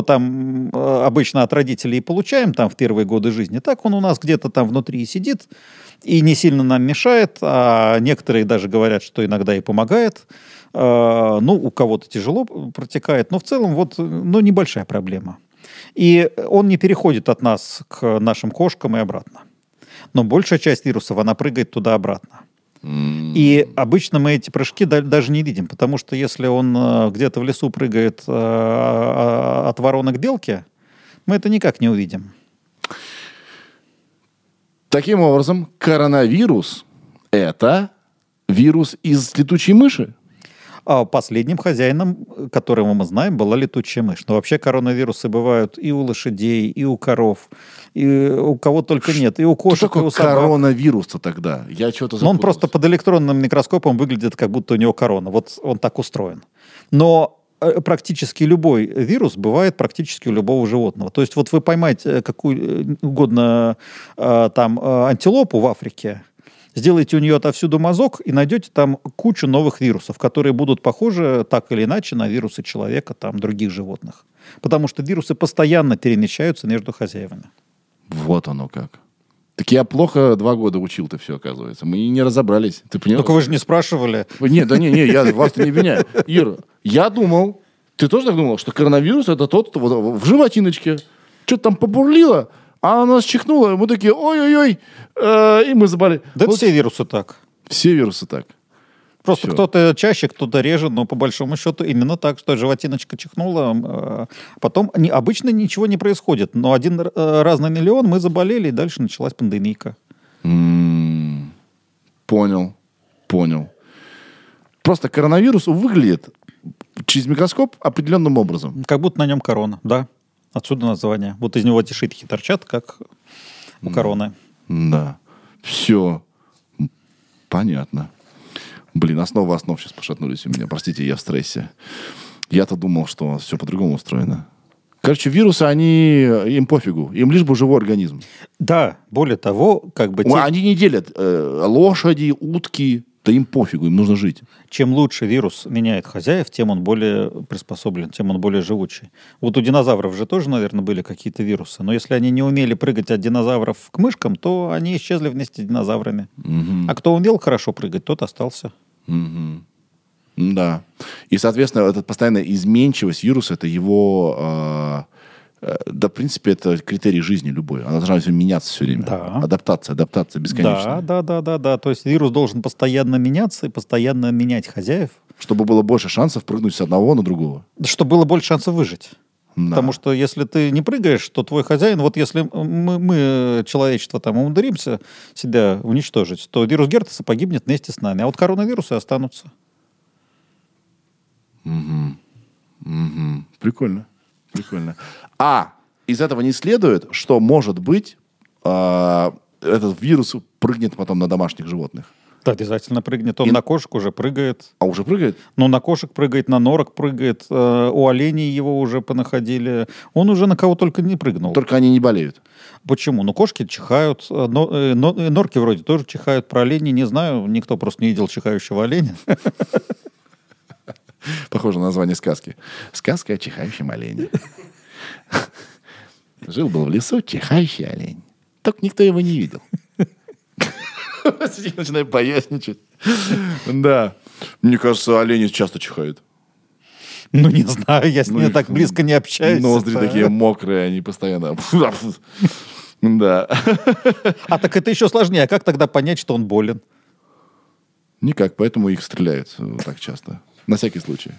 обычно от родителей получаем в первые годы жизни, так он у нас где-то внутри и сидит, и не сильно нам мешает, а некоторые даже говорят, что иногда и помогает. У кого-то тяжело протекает, но в целом небольшая проблема. И он не переходит от нас к нашим кошкам и обратно. Но большая часть вирусов, она прыгает туда-обратно. И обычно мы эти прыжки даже не видим, потому что если он где-то в лесу прыгает от вороны к белке, мы это никак не увидим. Таким образом, коронавирус – это вирус из летучей мыши? А последним хозяином, которого мы знаем, была летучая мышь. Но вообще коронавирусы бывают и у лошадей, и у коров, и у кого только нет, и у кошек, и у собак. Коронавирус-то тогда? Я что-то запутался. Он просто под электронным микроскопом выглядит, как будто у него корона. Вот он так устроен. Но практически любой вирус бывает практически у любого животного. То есть вот вы поймаете какую угодно там антилопу в Африке, сделайте у нее отовсюду мазок и найдете там кучу новых вирусов, которые будут похожи так или иначе на вирусы человека, там, других животных. Потому что вирусы постоянно перемещаются между хозяевами. Вот оно как. Так я плохо 2 года учил-то все, оказывается. Мы не разобрались. Ты понял? Только вы же не спрашивали. Нет, да не, я вас-то не виняю. Ира, я думал, ты тоже так думал, что коронавирус это тот, кто в животиночке. Что-то там побурлило. А она чихнула, мы такие, ой-ой-ой, и мы заболели. Да вот. Это все вирусы так. Все вирусы так. Просто все. Кто-то чаще, кто-то реже, но по большому счету именно так, что животиночка чихнула. Потом обычно ничего не происходит, но 1 раз на миллион мы заболели, и дальше началась пандемийка. Понял. Просто коронавирус выглядит через микроскоп определенным образом. Как будто на нем корона, да. Отсюда название. Вот из него эти шитки торчат, как у короны. Да. Все. Понятно. Блин, основы основ сейчас пошатнулись у меня. Простите, я в стрессе. Я-то думал, что все по-другому устроено. Короче, вирусы, им пофигу. Им лишь бы живой организм. Да. Более того, как бы... Они не делят лошади, утки. Да им пофигу, им нужно жить. Чем лучше вирус меняет хозяев, тем он более приспособлен, тем он более живучий. Вот у динозавров же тоже, наверное, были какие-то вирусы. Но если они не умели прыгать от динозавров к мышкам, то они исчезли вместе с динозаврами. Угу. А кто умел хорошо прыгать, тот остался. Угу. Да. И, соответственно, эта постоянная изменчивость вируса, это его... Да, в принципе, это критерий жизни любой. Она должна все меняться все время. Да. Адаптация бесконечная. Да. То есть вирус должен постоянно меняться и постоянно менять хозяев. Чтобы было больше шансов прыгнуть с одного на другого. Чтобы было больше шансов выжить. Да. Потому что если ты не прыгаешь, то твой хозяин... Вот если мы человечество, там, умудримся себя уничтожить, то вирус Герпеса погибнет вместе с нами. А вот коронавирусы останутся. Угу. Прикольно. А из этого не следует, что, может быть, этот вирус прыгнет потом на домашних животных. Да, обязательно прыгнет. Он на кошек уже прыгает. А уже прыгает? Ну, на кошек прыгает, на норок прыгает. У оленей его уже понаходили. Он уже на кого только не прыгнул. Только они не болеют. Почему? Ну, кошки чихают. Норки вроде тоже чихают. Про оленей не знаю. Никто просто не видел чихающего оленя. Похоже на название сказки. Сказка о чихающем олене. Жил-был в лесу чихающий олень. Только никто его не видел. Я начинаю поясничать. Да. Мне кажется, олени часто чихают. Ну, не знаю, я с ними так близко не общаюсь. Ноздри такие мокрые, они постоянно... Да. А так это еще сложнее. А как тогда понять, что он болен? Никак, поэтому их стреляют так часто. На всякий случай.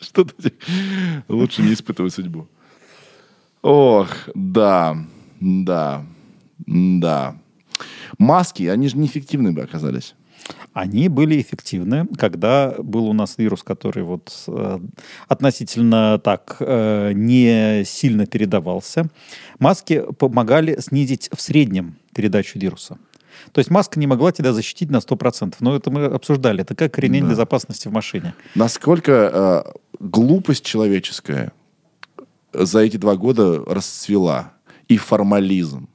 Что-то лучше не испытывать судьбу. Ох, да. Маски, они же неэффективны бы оказались. Они были эффективны, когда был у нас вирус, который вот относительно так не сильно передавался. Маски помогали снизить в среднем передачу вируса. То есть маска не могла тебя защитить на 100%. Но это мы обсуждали. Это как ремень безопасности в машине. Насколько глупость человеческая за эти 2 года расцвела. И формализм.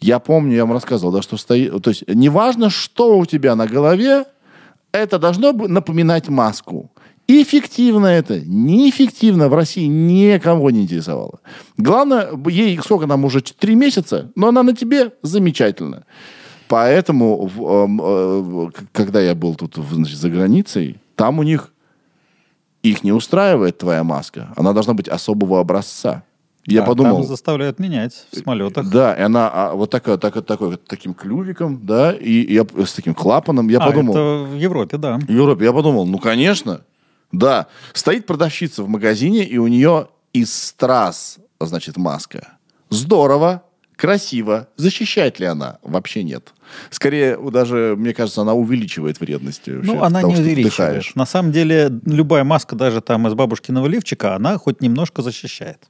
Я помню, я вам рассказывал, да, что стоит... То есть неважно, что у тебя на голове, это должно напоминать маску. Эффективно это, неэффективно в России никого не интересовало. Главное, ей сколько нам уже, 3 месяца, но она на тебе замечательно. Поэтому, когда я был тут, значит, за границей, там у них их не устраивает твоя маска. Она должна быть особого образца. Я подумал, там заставляют менять в самолетах. Да, и она вот таким клювиком, да, и я, с таким клапаном. Я подумал, это в Европе, да. В Европе. Я подумал, ну, конечно. Да. Стоит продавщица в магазине, и у нее из страз, значит, маска. Здорово, красиво. Защищает ли она? Вообще нет. Скорее, даже, мне кажется, она увеличивает вредность. Вообще, ну, она того, не увеличивает. На самом деле, любая маска, даже там из бабушкиного лифчика, она хоть немножко защищает.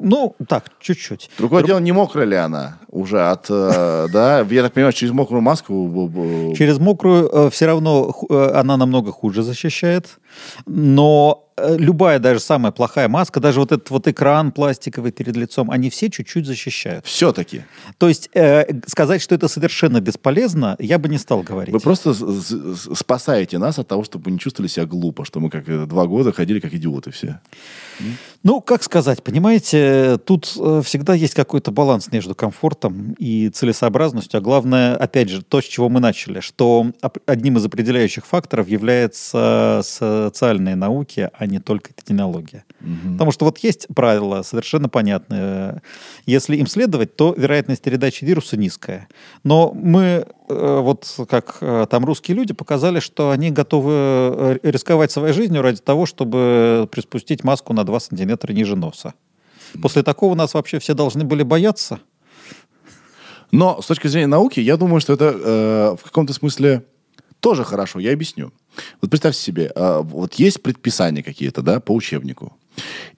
Ну, так, чуть-чуть. Другое дело, не мокрая ли она уже от... да? Я так понимаю, через мокрую маску... Через мокрую все равно она намного хуже защищает. Но любая, даже самая плохая маска, даже вот этот вот экран пластиковый перед лицом, они все чуть-чуть защищают. Все-таки. То есть сказать, что это совершенно бесполезно, я бы не стал говорить. Вы просто спасаете нас от того, чтобы не чувствовали себя глупо, что мы как 2 года ходили как идиоты все. Ну, как сказать, понимаете, тут всегда есть какой-то баланс между комфортом и целесообразностью, а главное, опять же, то, с чего мы начали, что одним из определяющих факторов является социальные науки, а не только этинология. Угу. Потому что вот есть правила совершенно понятные. Если им следовать, то вероятность передачи вируса низкая. Но мы, вот как там русские люди, показали, что они готовы рисковать своей жизнью ради того, чтобы приспустить маску на 2 сантиметра ниже носа. После такого нас вообще все должны были бояться. Но с точки зрения науки, я думаю, что это в каком-то смысле тоже хорошо. Я объясню. Вот представьте себе, вот есть предписания какие-то, да, по учебнику.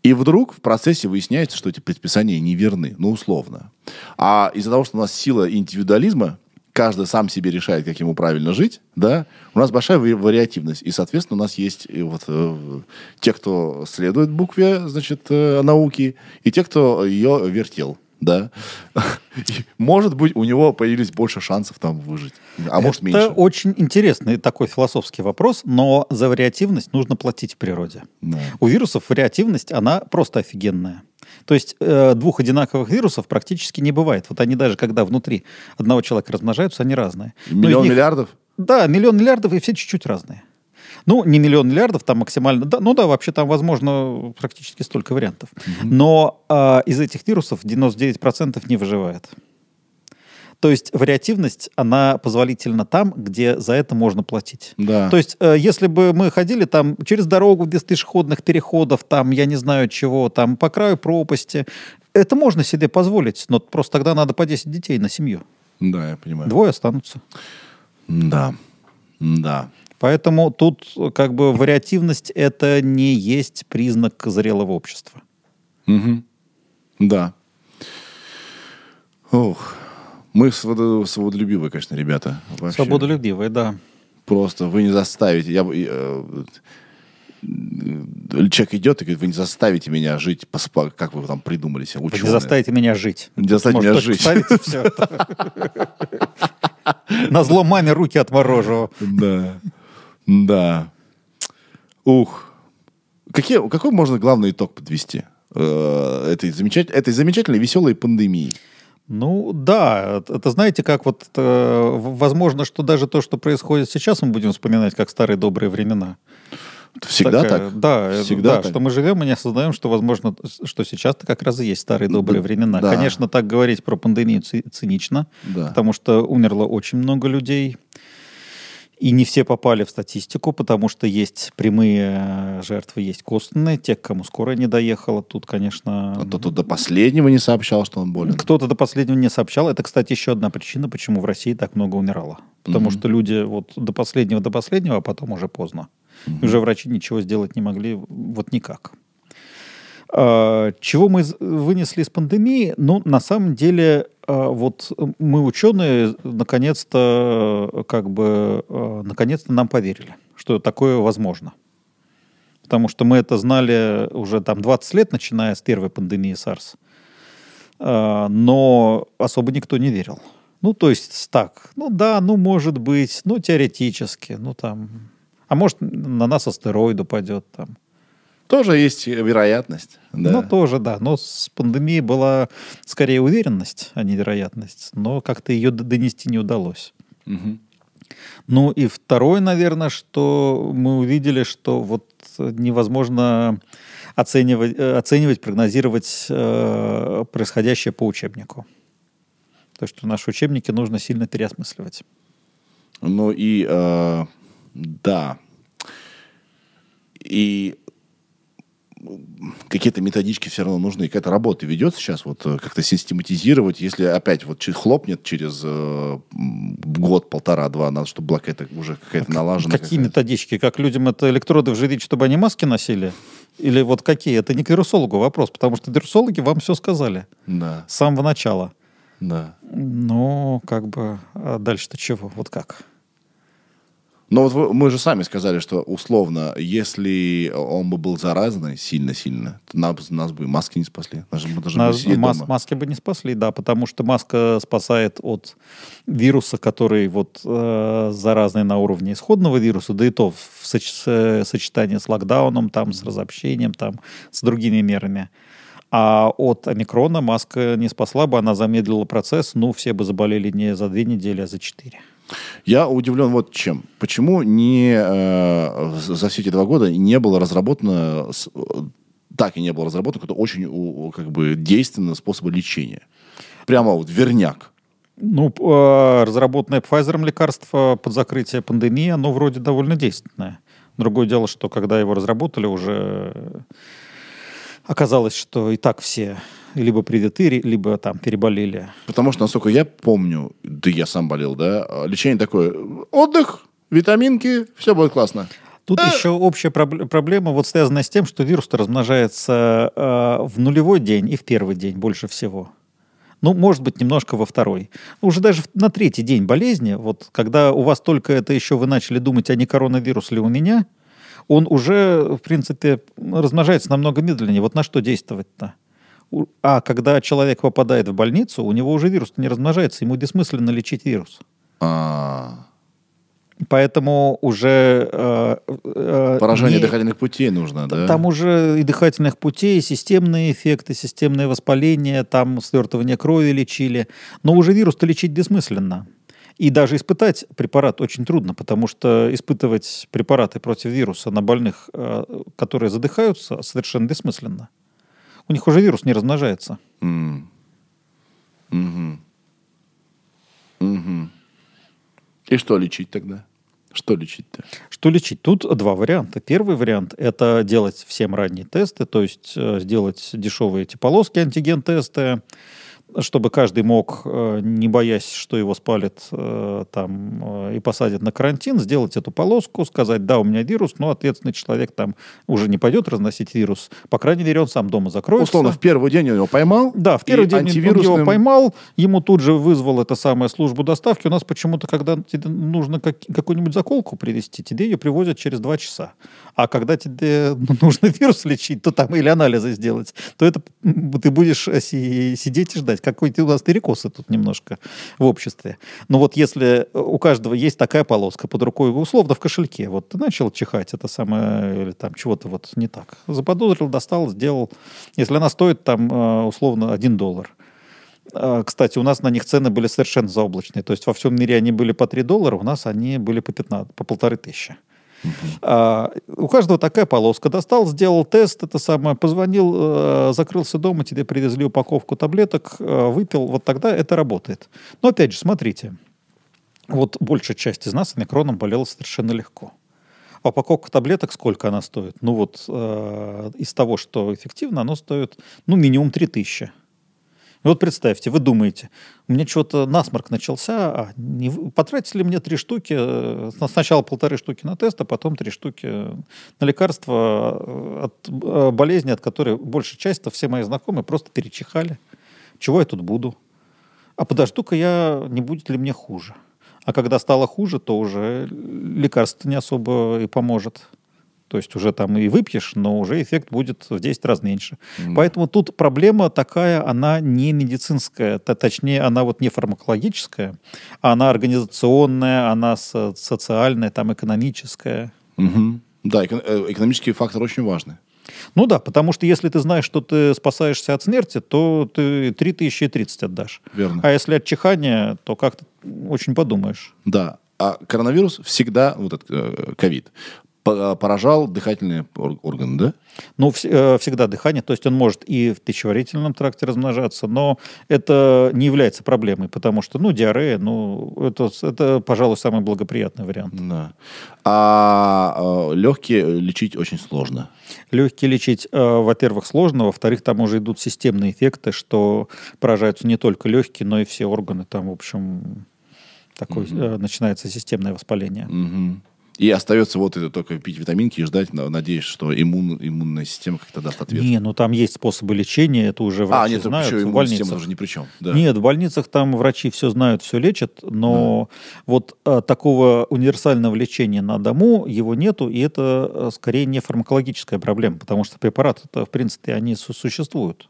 И вдруг в процессе выясняется, что эти предписания неверны, ну, условно. А из-за того, что у нас сила индивидуализма, каждый сам себе решает, как ему правильно жить, да, у нас большая вариативность. И, соответственно, у нас есть вот те, кто следует букве, значит, науки, и те, кто ее вертел. Да. Может быть, у него появились больше шансов там выжить. А может, меньше. Это очень интересный такой философский вопрос, но за вариативность нужно платить в природе. Да. У вирусов вариативность, она просто офигенная. То есть 2 одинаковых вирусов практически не бывает. Вот они даже, когда внутри одного человека размножаются, они разные. Миллион миллиардов? Да, 1 миллион миллиардов, и все чуть-чуть разные. Ну, не 1 миллион миллиардов, там максимально... Да, ну да, вообще там, возможно, практически столько вариантов. Mm-hmm. Но из этих вирусов 99% не выживает. То есть вариативность, она позволительна там, где за это можно платить. Да. То есть если бы мы ходили там через дорогу без пешеходных переходов, там, я не знаю чего, там, по краю пропасти, это можно себе позволить, но просто тогда надо по 10 детей на семью. Да, я понимаю. 2 останутся. Да, да. Поэтому тут как бы вариативность – это не есть признак зрелого общества. Угу. Да. Ох, мы свободолюбивые, конечно, ребята. Вообще. Свободолюбивые, да. Просто вы не заставите. Человек идет и говорит, вы не заставите меня жить, как вы там придумали себя, ученые. Вы не заставите меня жить. Не заставите меня жить. Назло маме руки отморожу. Да. Да. Ух. Какой можно главный итог подвести этой замечательной, веселой пандемии? Ну, да. Это знаете, как вот... возможно, что даже то, что происходит сейчас, мы будем вспоминать как старые добрые времена. Всегда так? Да, всегда, да, так. Что мы живем и не осознаем, что, возможно, что сейчас-то как раз и есть старые добрые времена. Да. Конечно, так говорить про пандемию цинично, да, потому что умерло очень много людей. И не все попали в статистику, потому что есть прямые жертвы, есть косвенные. Те, к кому скорая не доехала, тут, конечно... А кто-то до последнего не сообщал, что он болен. Кто-то до последнего не сообщал. Это, кстати, еще одна причина, почему в России так много умирало. Потому что люди вот до последнего, а потом уже поздно. И уже врачи ничего сделать не могли вот никак. Чего мы вынесли из пандемии? Ну, на самом деле... Вот мы, ученые, наконец-то нам поверили, что такое возможно. Потому что мы это знали уже там 20 лет, начиная с первой пандемии SARS. Но особо никто не верил. Ну, то есть так. Ну, да, ну, может быть. Ну, теоретически. Ну, там. А может, на нас астероид упадет там. Тоже есть вероятность. Да. Ну, тоже, да. Но с пандемией была скорее уверенность, а не вероятность. Но как-то ее донести не удалось. Угу. Ну, и второе, наверное, что мы увидели, что вот невозможно оценивать, прогнозировать происходящее по учебнику. То, что наши учебники нужно сильно переосмысливать. Ну, и... да. И... какие-то методички все равно нужны, какая-то работа ведется сейчас, вот как-то систематизировать, если опять вот хлопнет через год-полтора-два, надо, чтобы была какая-то уже какая-то налажена. Какие методички? Как людям это электроды вживить, чтобы они маски носили? Или вот какие? Это не к вирусологу вопрос, потому что вирусологи вам все сказали. Да. С самого начала. Да. Ну, как бы, а дальше-то чего? Вот как? Но вот мы же сами сказали, что условно, если он бы был заразный сильно-сильно, то нас бы маски не спасли. Маски бы не спасли, да, потому что маска спасает от вируса, который вот заразный на уровне исходного вируса, да и то в сочетании с локдауном, там, с разобщением, там, с другими мерами. А от омикрона маска не спасла бы, она замедлила процесс, ну, все бы заболели не за 2 недели, а за 4. Я удивлен вот чем. Почему за все эти 2 года не было разработано какой-то очень как бы действенный способ лечения? Прямо вот верняк. Ну, разработанное Pfizer лекарство под закрытие пандемии, оно вроде довольно действенное. Другое дело, что когда его разработали, уже оказалось, что и так все либо придатыри, либо там переболели. Потому что, насколько я помню, да я сам болел, да, лечение такое, отдых, витаминки, все будет классно. Тут еще общая проблема, вот связанная с тем, что вирус-то размножается в нулевой день и в первый день больше всего. Ну, может быть, немножко во второй. Уже даже на 3-й день болезни, вот когда у вас только это еще вы начали думать, а не коронавирус ли у меня, он уже, в принципе, размножается намного медленнее. Вот на что действовать-то? А когда человек попадает в больницу, у него уже вирус не размножается, ему бессмысленно лечить вирус. А-а-а. Поэтому уже... поражение дыхательных путей нужно, да? Там уже и дыхательных путей, и системные эффекты, системное воспаление, там свертывание крови лечили. Но уже вирус-то лечить бессмысленно. И даже испытать препарат очень трудно, потому что испытывать препараты против вируса на больных, которые задыхаются, совершенно бессмысленно. У них уже вирус не размножается. Mm. Mm-hmm. Mm-hmm. И что лечить тогда? Что лечить-то? Что лечить? Тут 2 варианта. Первый вариант – это делать всем ранние тесты, то есть сделать дешевые эти полоски, антиген-тесты, чтобы каждый мог, не боясь, что его спалят там, и посадят на карантин, сделать эту полоску, сказать, да, у меня вирус, но ответственный человек там уже не пойдет разносить вирус. По крайней мере, он сам дома закроется. Условно, в первый день он его поймал. Да, в первый день он его поймал. Ему тут же вызвал это самое службу доставки. У нас почему-то, когда тебе нужно какую-нибудь заколку привезти, тебе ее привозят через 2 часа. А когда тебе нужно вирус лечить, то там или анализы сделать, то это ты будешь сидеть и ждать. Какой-то у нас перекосы тут немножко в обществе. Но вот если у каждого есть такая полоска под рукой, условно в кошельке, вот ты начал чихать, это самое, или там чего-то вот не так, заподозрил, достал, сделал. Если она стоит там условно $1, кстати, у нас на них цены были совершенно заоблачные, то есть во всем мире они были по $3, у нас они были по 1500. У каждого такая полоска. Достал, сделал тест, это самое, позвонил, закрылся дома, тебе привезли упаковку таблеток, выпил, вот тогда это работает. Но опять же, смотрите, вот большая часть из нас омикроном болела совершенно легко. А упаковка таблеток, сколько она стоит? Ну вот из того, что эффективно, оно стоит, ну, минимум 3000. И вот представьте, вы думаете, у меня что-то насморк начался, потратили мне 3 штуки, сначала 1,5 штуки на тест, а потом 3 штуки на лекарства от болезни, от которой большая часть, все мои знакомые просто перечихали. Чего я тут буду? А подожду-ка я, не будет ли мне хуже? А когда стало хуже, то уже лекарство не особо и поможет. То есть уже там и выпьешь, но уже эффект будет в 10 раз меньше. Mm. Поэтому тут проблема такая, она не медицинская, точнее, она вот не фармакологическая, она организационная, она социальная, там экономическая. Mm-hmm. Да, экономический фактор очень важный. Ну да, потому что если ты знаешь, что ты спасаешься от смерти, то ты 3030 отдашь. Верно. А если от чихания, то как-то очень подумаешь. Да, а коронавирус всегда, вот этот ковид, поражал дыхательные органы, да? Ну, всегда дыхание. То есть он может и в пищеварительном тракте размножаться, но это не является проблемой, потому что, диарея, это, пожалуй, самый благоприятный вариант. Да. А легкие лечить очень сложно? Легкие лечить, во-первых, сложно, во-вторых, там уже идут системные эффекты, что поражаются не только легкие, но и все органы. Там, в общем, такое начинается системное воспаление. Угу. И остается это только пить витаминки и ждать, надеюсь, что иммунная система как-то даст ответ. Не, там есть способы лечения, это уже врачи знают. Еще иммунная система уже ни при чем. Да. Нет, в больницах там врачи все знают, все лечат, но такого универсального лечения на дому его нету, и это скорее не фармакологическая проблема, потому что препараты-то, в принципе, они существуют,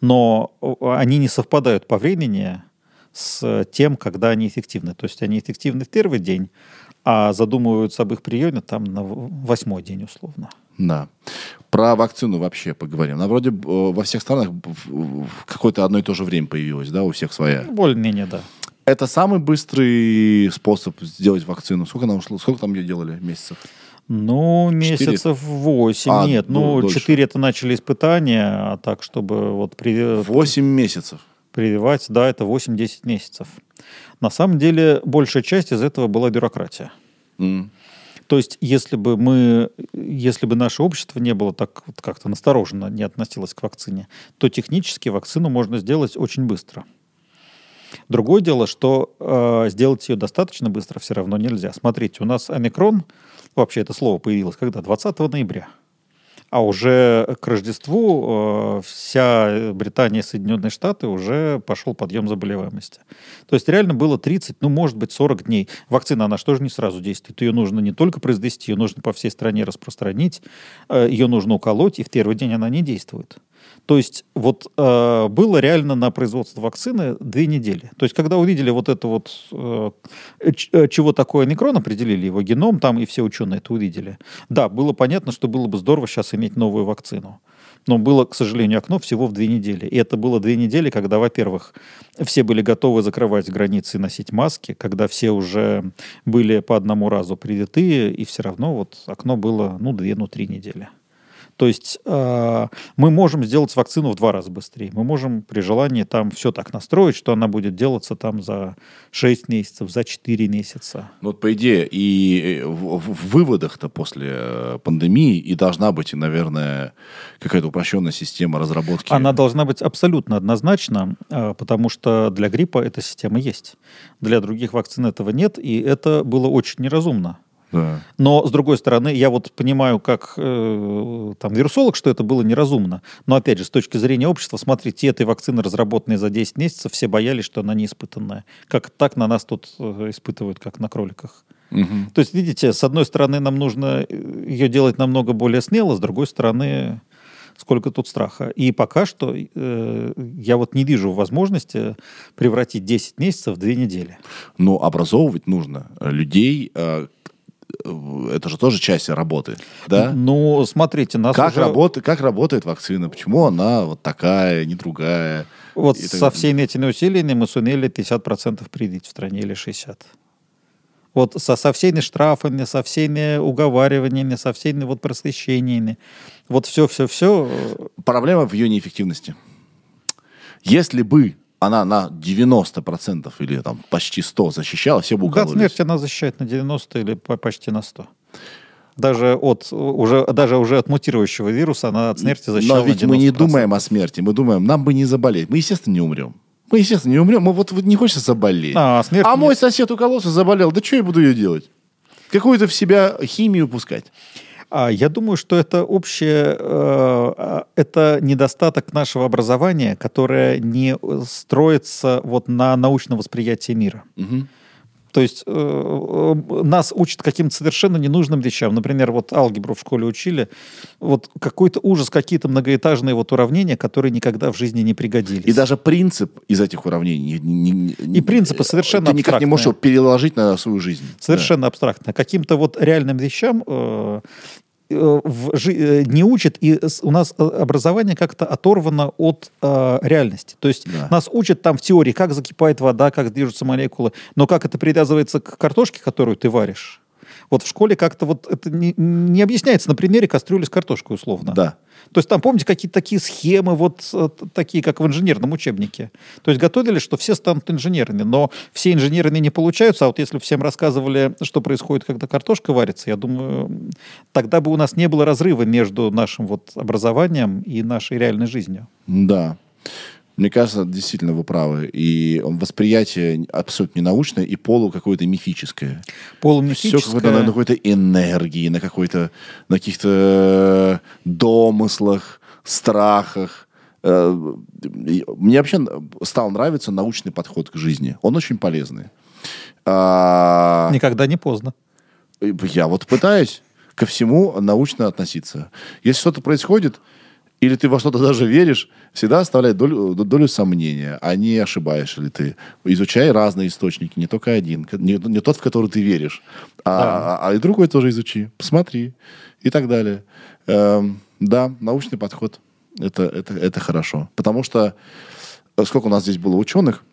но они не совпадают по времени с тем, когда они эффективны. То есть они эффективны в первый день, а задумываются об их приеме там на 8-й день условно. Да. Про вакцину вообще поговорим. Она вроде во всех странах в какое-то одно и то же время появилась, да, у всех своя? Более-менее, да. Это самый быстрый способ сделать вакцину? Сколько нам ушло? Сколько там ее делали месяцев? 8 нет. 4 это начали испытания, а так, чтобы... 8 месяцев? Прививать, да, это 8-10 месяцев. На самом деле, большая часть из этого была бюрократия. То есть, если бы наше общество не было так вот как-то настороженно, не относилось к вакцине, то технически вакцину можно сделать очень быстро. Другое дело, что сделать ее достаточно быстро все равно нельзя. Смотрите, у нас омикрон, вообще это слово появилось когда? 20 ноября. А уже к Рождеству вся Британия и Соединенные Штаты уже пошел подъем заболеваемости. То есть реально было 30, 40 дней. Вакцина, она же тоже не сразу действует. Ее нужно не только произвести, ее нужно по всей стране распространить, ее нужно уколоть, и в первый день она не действует. То есть было реально на производство вакцины 2 недели. То есть когда увидели чего такое омикрон, определили его геном, там и все ученые это увидели. Да, было понятно, что было бы здорово сейчас иметь новую вакцину. Но было, к сожалению, окно всего в 2 недели. И это было 2 недели, когда, во-первых, все были готовы закрывать границы и носить маски, когда все уже были по одному разу привитые, и все равно окно было 2-3 недели. То есть мы можем сделать вакцину в 2 раза быстрее. Мы можем при желании там все так настроить, что она будет делаться там за 6 месяцев, за 4 месяца. По идее, и в выводах-то после пандемии и должна быть, наверное, какая-то упрощенная система разработки. Она должна быть абсолютно однозначна, потому что для гриппа эта система есть. Для других вакцин этого нет, и это было очень неразумно. Да. Но, с другой стороны, я понимаю, как вирусолог, что это было неразумно. Но, опять же, с точки зрения общества, смотрите, этой вакцины, разработанные за 10 месяцев, все боялись, что она не испытанная. Как так на нас тут испытывают, как на кроликах. Угу. То есть, видите, с одной стороны, нам нужно ее делать намного более смело, с другой стороны, сколько тут страха. И пока что я не вижу возможности превратить 10 месяцев в 2 недели. Но образовывать нужно людей... Это же тоже часть работы, да? Смотрите, нас как, уже... как работает вакцина, почему она такая, не другая? Со всеми этими усилиями мы сумели 50% привить в стране или 60%. Со всеми штрафами, со всеми уговариваниями, со всеми просвещениями. Все. Проблема в ее неэффективности. Если бы она на 90% или почти 100% защищала, все бы укололись. От смерти она защищает на 90% или почти на 100%. Даже уже от мутирующего вируса она от смерти защищала на 90%. Но ведь мы не думаем о смерти, мы думаем, нам бы не заболеть. Мы, естественно, не умрем. Мы не хочется заболеть. Мой сосед укололся, заболел. Да что я буду ее делать? Какую-то в себя химию пускать? Я думаю, что это это недостаток нашего образования, которое не строится на научном восприятии мира. Угу. То есть нас учат каким-то совершенно ненужным вещам. Например, алгебру в школе учили. Какой-то ужас, какие-то многоэтажные уравнения, которые никогда в жизни не пригодились. И даже принцип из этих уравнений... И принципы совершенно абстрактные. Ты никак не можешь его переложить на свою жизнь. Совершенно абстрактно. Каким-то реальным вещам... не учат, и у нас образование как-то оторвано от реальности. То есть нас учат там в теории, как закипает вода, как движутся молекулы, но как это привязывается к картошке, которую ты варишь. Вот в школе как-то вот это не объясняется на примере кастрюли с картошкой условно. Да. То есть там, помните, какие-то такие схемы, вот такие, как в инженерном учебнике. То есть готовили, что все станут инженерами, но все инженерами не получаются. А вот если всем рассказывали, что происходит, когда картошка варится, я думаю, тогда бы у нас не было разрыва между нашим вот образованием и нашей реальной жизнью. Да. Мне кажется, действительно, вы правы. И восприятие абсолютно ненаучное и какое-то мифическое. Полумифическое. Все какое-то на какой-то энергии, на каких-то домыслах, страхах. Мне вообще стал нравиться научный подход к жизни. Он очень полезный. Никогда не поздно. Я вот пытаюсь ко всему научно относиться. Если что-то происходит... Или ты во что-то даже веришь, всегда оставляй долю сомнения, а не ошибаешь ли ты. Изучай разные источники, не только один, не тот, в который ты веришь, а и другой тоже изучи, посмотри и так далее. Да, научный подход – это хорошо. Потому что сколько у нас здесь было ученых,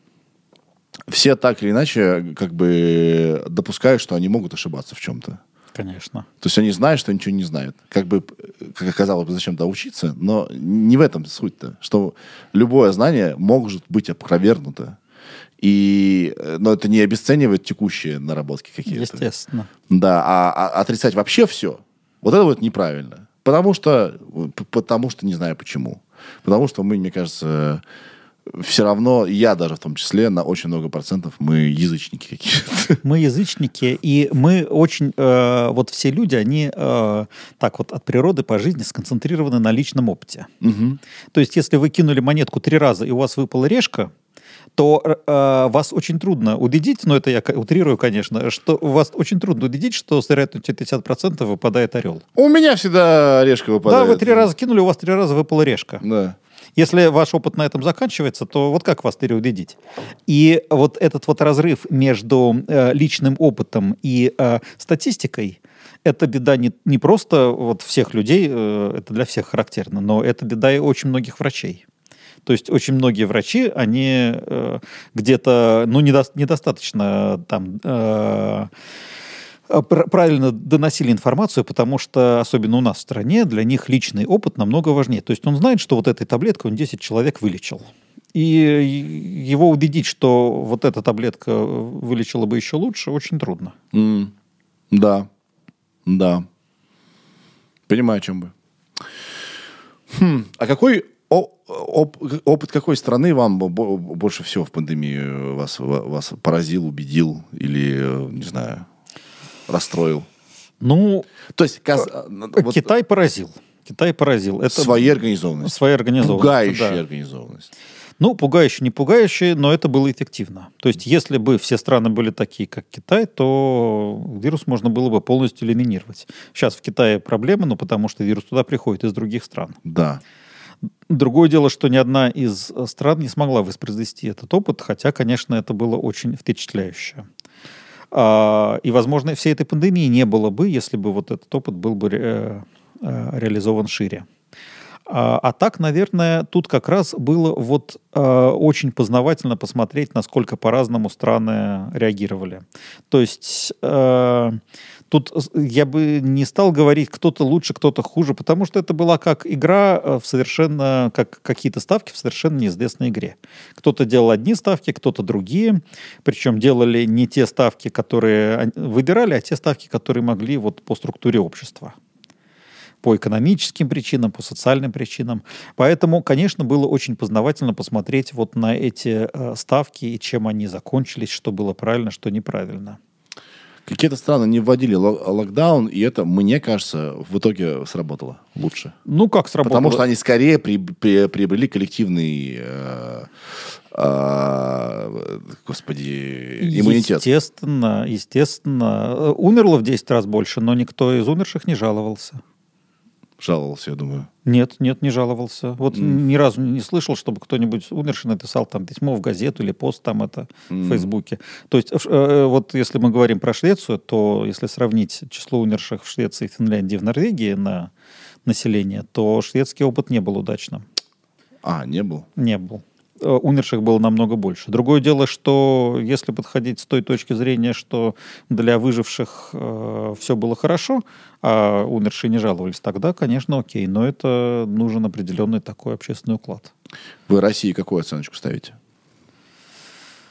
все так или иначе как бы допускают, что они могут ошибаться в чем-то. Конечно. То есть они знают, что ничего не знают. Как оказалось бы, зачем-то учиться, но не в этом суть-то. Что любое знание может быть опровергнуто. Но это не обесценивает текущие наработки какие-то. Естественно. Да, а отрицать вообще все, вот это вот неправильно. Потому что не знаю почему. Потому что мы, мне кажется... Все равно, я даже в том числе, на очень много процентов мы язычники какие-то. Мы язычники, и мы очень... вот все люди, они так вот от природы по жизни сконцентрированы на личном опыте. Угу. То есть, если вы кинули монетку 3 раза, и у вас выпала решка, то вас очень трудно убедить, но это я утрирую, конечно, что вас очень трудно убедить, что с вероятностью 50% выпадает орел. У меня всегда решка выпадает. Да, вы 3 раза кинули, у вас 3 раза выпала решка. Да. Если ваш опыт на этом заканчивается, то вот как вас переубедить? И вот этот вот разрыв между личным опытом и статистикой, это беда не просто вот всех людей, это для всех характерно, но это беда и очень многих врачей. То есть очень многие врачи, они где-то, недостаточно там... правильно доносили информацию, потому что, особенно у нас в стране, для них личный опыт намного важнее. То есть он знает, что вот этой таблеткой он 10 человек вылечил. И его убедить, что вот эта таблетка вылечила бы еще лучше, очень трудно. Да. Да. Понимаю, о чем вы. А какой опыт какой страны вам больше всего в пандемию вас поразил, убедил или, не знаю... расстроил. То есть Китай поразил. Китай поразил. Это своей организованностью. Пугающая организованность. Пугающая, не пугающая, но это было эффективно. То есть, если бы все страны были такие, как Китай, то вирус можно было бы полностью элиминировать. Сейчас в Китае проблема, потому что вирус туда приходит из других стран. Да. Другое дело, что ни одна из стран не смогла воспроизвести этот опыт, хотя, конечно, это было очень впечатляюще. И, возможно, всей этой пандемии не было бы, если бы вот этот опыт был бы реализован шире. А так, наверное, тут как раз было вот очень познавательно посмотреть, насколько по-разному страны реагировали. То есть тут я бы не стал говорить, кто-то лучше, кто-то хуже, потому что это была как игра как какие-то ставки в совершенно неизвестной игре. Кто-то делал одни ставки, кто-то другие, причем делали не те ставки, которые выбирали, а те ставки, которые могли вот по структуре общества. По экономическим причинам, по социальным причинам. Поэтому, конечно, было очень познавательно посмотреть вот на эти ставки и чем они закончились, что было правильно, что неправильно. Какие-то страны не вводили локдаун, и это, мне кажется, в итоге сработало лучше. Как сработало? Потому что они скорее приобрели коллективный... иммунитет. Естественно. Умерло в 10 раз больше, но никто из умерших не жаловался. Жаловался, я думаю. Нет, не жаловался. Вот ни разу не слышал, чтобы кто-нибудь умерший написал там письмо в газету или пост там в Фейсбуке. То есть вот если мы говорим про Швецию, то если сравнить число умерших в Швеции, Финляндии, в Норвегии на население, то шведский опыт не был удачным. Не был? Не был. умерших было намного больше. Другое дело, что если подходить с той точки зрения, что для выживших все было хорошо, а умершие не жаловались, тогда, конечно, окей. Но это нужен определенный такой общественный уклад. Вы России какую оценочку ставите?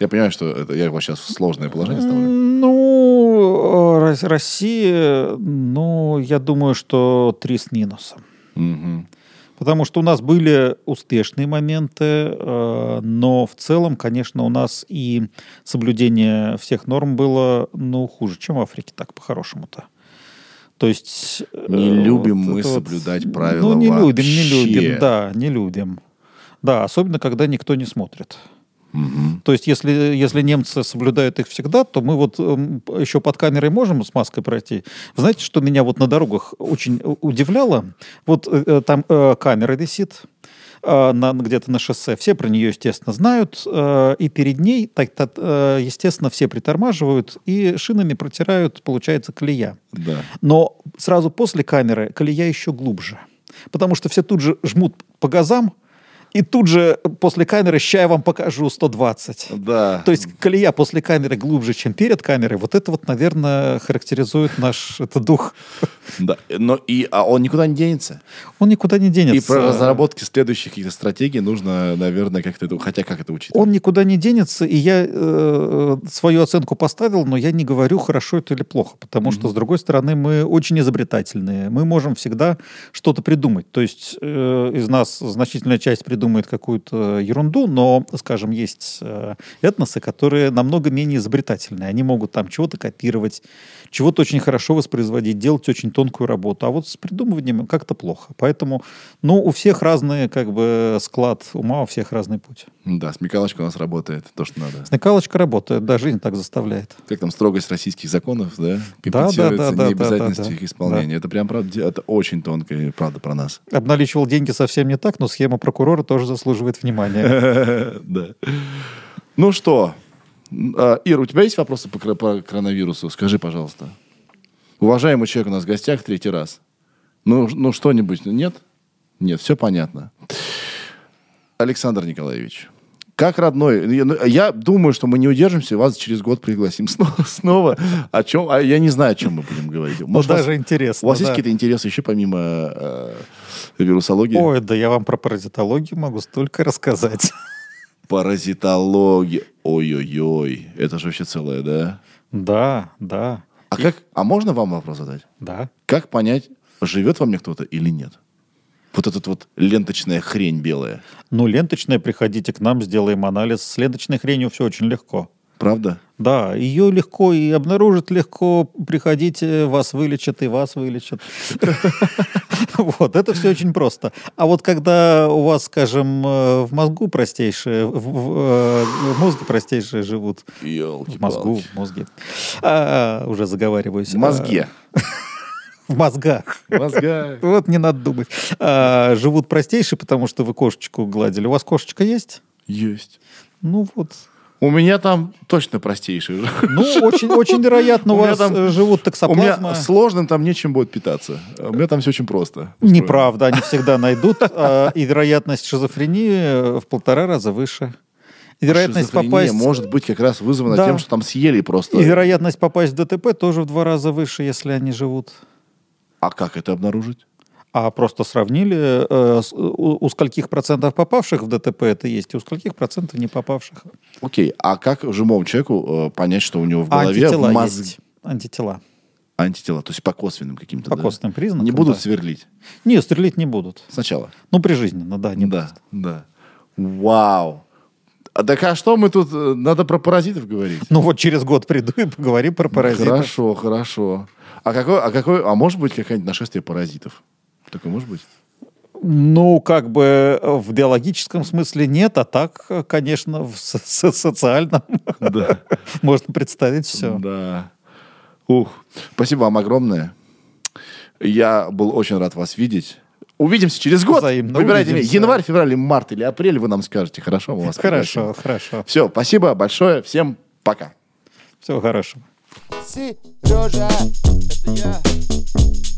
Я понимаю, что это, я его сейчас в сложное положение ставлю. Ну, Россия, ну, я думаю, что 3 с минусом. Угу. Потому что у нас были успешные моменты, но в целом, конечно, у нас и соблюдение всех норм было, ну, хуже, чем в Африке, так по-хорошему-то. То есть... Не любим мы соблюдать правила вообще. Ну, не любим. Да, особенно, когда никто не смотрит. Mm-hmm. То есть, если немцы соблюдают их всегда, то мы вот еще под камерой можем с маской пройти. Вы знаете, что меня вот на дорогах очень удивляло? Вот там камера висит где-то на шоссе. Все про нее, естественно, знают. И перед ней, естественно, все притормаживают и шинами протирают, получается, колея. Да. Но сразу после камеры колея еще глубже. Потому что все тут же жмут по газам, и тут же после камеры, ща я вам покажу, 120. Да. То есть колея после камеры глубже, чем перед камерой. Вот это вот, наверное, характеризует наш дух. Да. Но а он никуда не денется? Он никуда не денется. И про разработки следующих каких-то стратегий нужно, наверное, как-то это... Хотя как это учитывать? Он никуда не денется, и я свою оценку поставил, но я не говорю, хорошо это или плохо. Потому что, с другой стороны, мы очень изобретательные. Мы можем всегда что-то придумать. То есть из нас значительная часть придумывает, думает какую-то ерунду, но, скажем, есть этносы, которые намного менее изобретательные. Они могут там чего-то копировать, чего-то очень хорошо воспроизводить, делать очень тонкую работу. А вот с придумыванием как-то плохо. Поэтому, ну, у всех разный, как бы, склад ума, у всех разный путь. Да, смекалочка у нас работает, то, что надо. Смекалочка работает, да, жизнь так заставляет. Как там строгость российских законов, да? Компенсируется необязательность их исполнения. Да. Это прям, правда, это очень тонкая правда про нас. Обналичивал деньги совсем не так, но схема прокурора тоже заслуживает внимания. Да. Ну что, Ира, у тебя есть вопросы по коронавирусу? Скажи, пожалуйста. Уважаемый человек у нас в гостях 3-й раз. Ну что-нибудь? Нет? Нет, все понятно. Александр Николаевич, как родной... Я думаю, что мы не удержимся, и вас через год пригласим снова. О чем? А я не знаю, о чем мы будем говорить. Ну, даже интересно. У вас есть какие-то интересы еще помимо... вирусология? Ой, да я вам про паразитологию могу столько рассказать. Паразитология. Ой-ой-ой. Это же вообще целое, да? Да, да. А можно вам вопрос задать? Да. Как понять, живет во мне кто-то или нет? Вот эта вот ленточная хрень белая. Ну, ленточная, приходите к нам, сделаем анализ. С ленточной хренью все очень легко. Правда? Да, ее легко и обнаружат легко. Приходите, вас вылечат, и вас вылечат. Вот, это все очень просто. А вот когда у вас, скажем, в мозгу простейшие, в мозге простейшие живут. В мозгу, в мозге. Уже заговариваюсь. В мозге. В мозгах. Вот не надо думать. Живут простейшие, потому что вы кошечку гладили. У вас кошечка есть? Есть. Ну вот... У меня там точно простейшие. Ну, очень вероятно, у вас там, живут таксоплазмы. У меня сложным там нечем будет питаться. У меня там все очень просто. Неправда, они всегда найдут. И вероятность шизофрении в 1,5 раза выше. И вероятность попасть... может быть как раз вызвана тем, что там съели просто. И вероятность попасть в ДТП тоже в 2 раза выше, если они живут. А как это обнаружить? А просто сравнили, у скольких процентов попавших в ДТП это есть, и у скольких процентов не попавших. Окей, а как живому человеку понять, что у него в голове мозг... Антитела. Антитела, то есть по косвенным каким-то, по косвенным признакам. Не будут сверлить? Нет, сверлить не будут. Сначала? Ну, прижизненно, да, не будут. Да, да. Вау! Так а что мы тут... Надо про паразитов говорить. Ну вот через год приду и поговорим про паразитов. Хорошо, хорошо. А может быть какое-нибудь нашествие паразитов? Такое может быть? Ну, как бы в биологическом смысле нет, а так, конечно, в социальном можно представить все. Да. Ух, спасибо вам огромное. Я был очень рад вас видеть. Увидимся через год. Взаимно. Выбирайте январь, февраль, март или апрель, вы нам скажете, хорошо? Мы вас хорошо, хорошо. Все, спасибо большое, всем пока. Всего хорошего. Сережа, это я.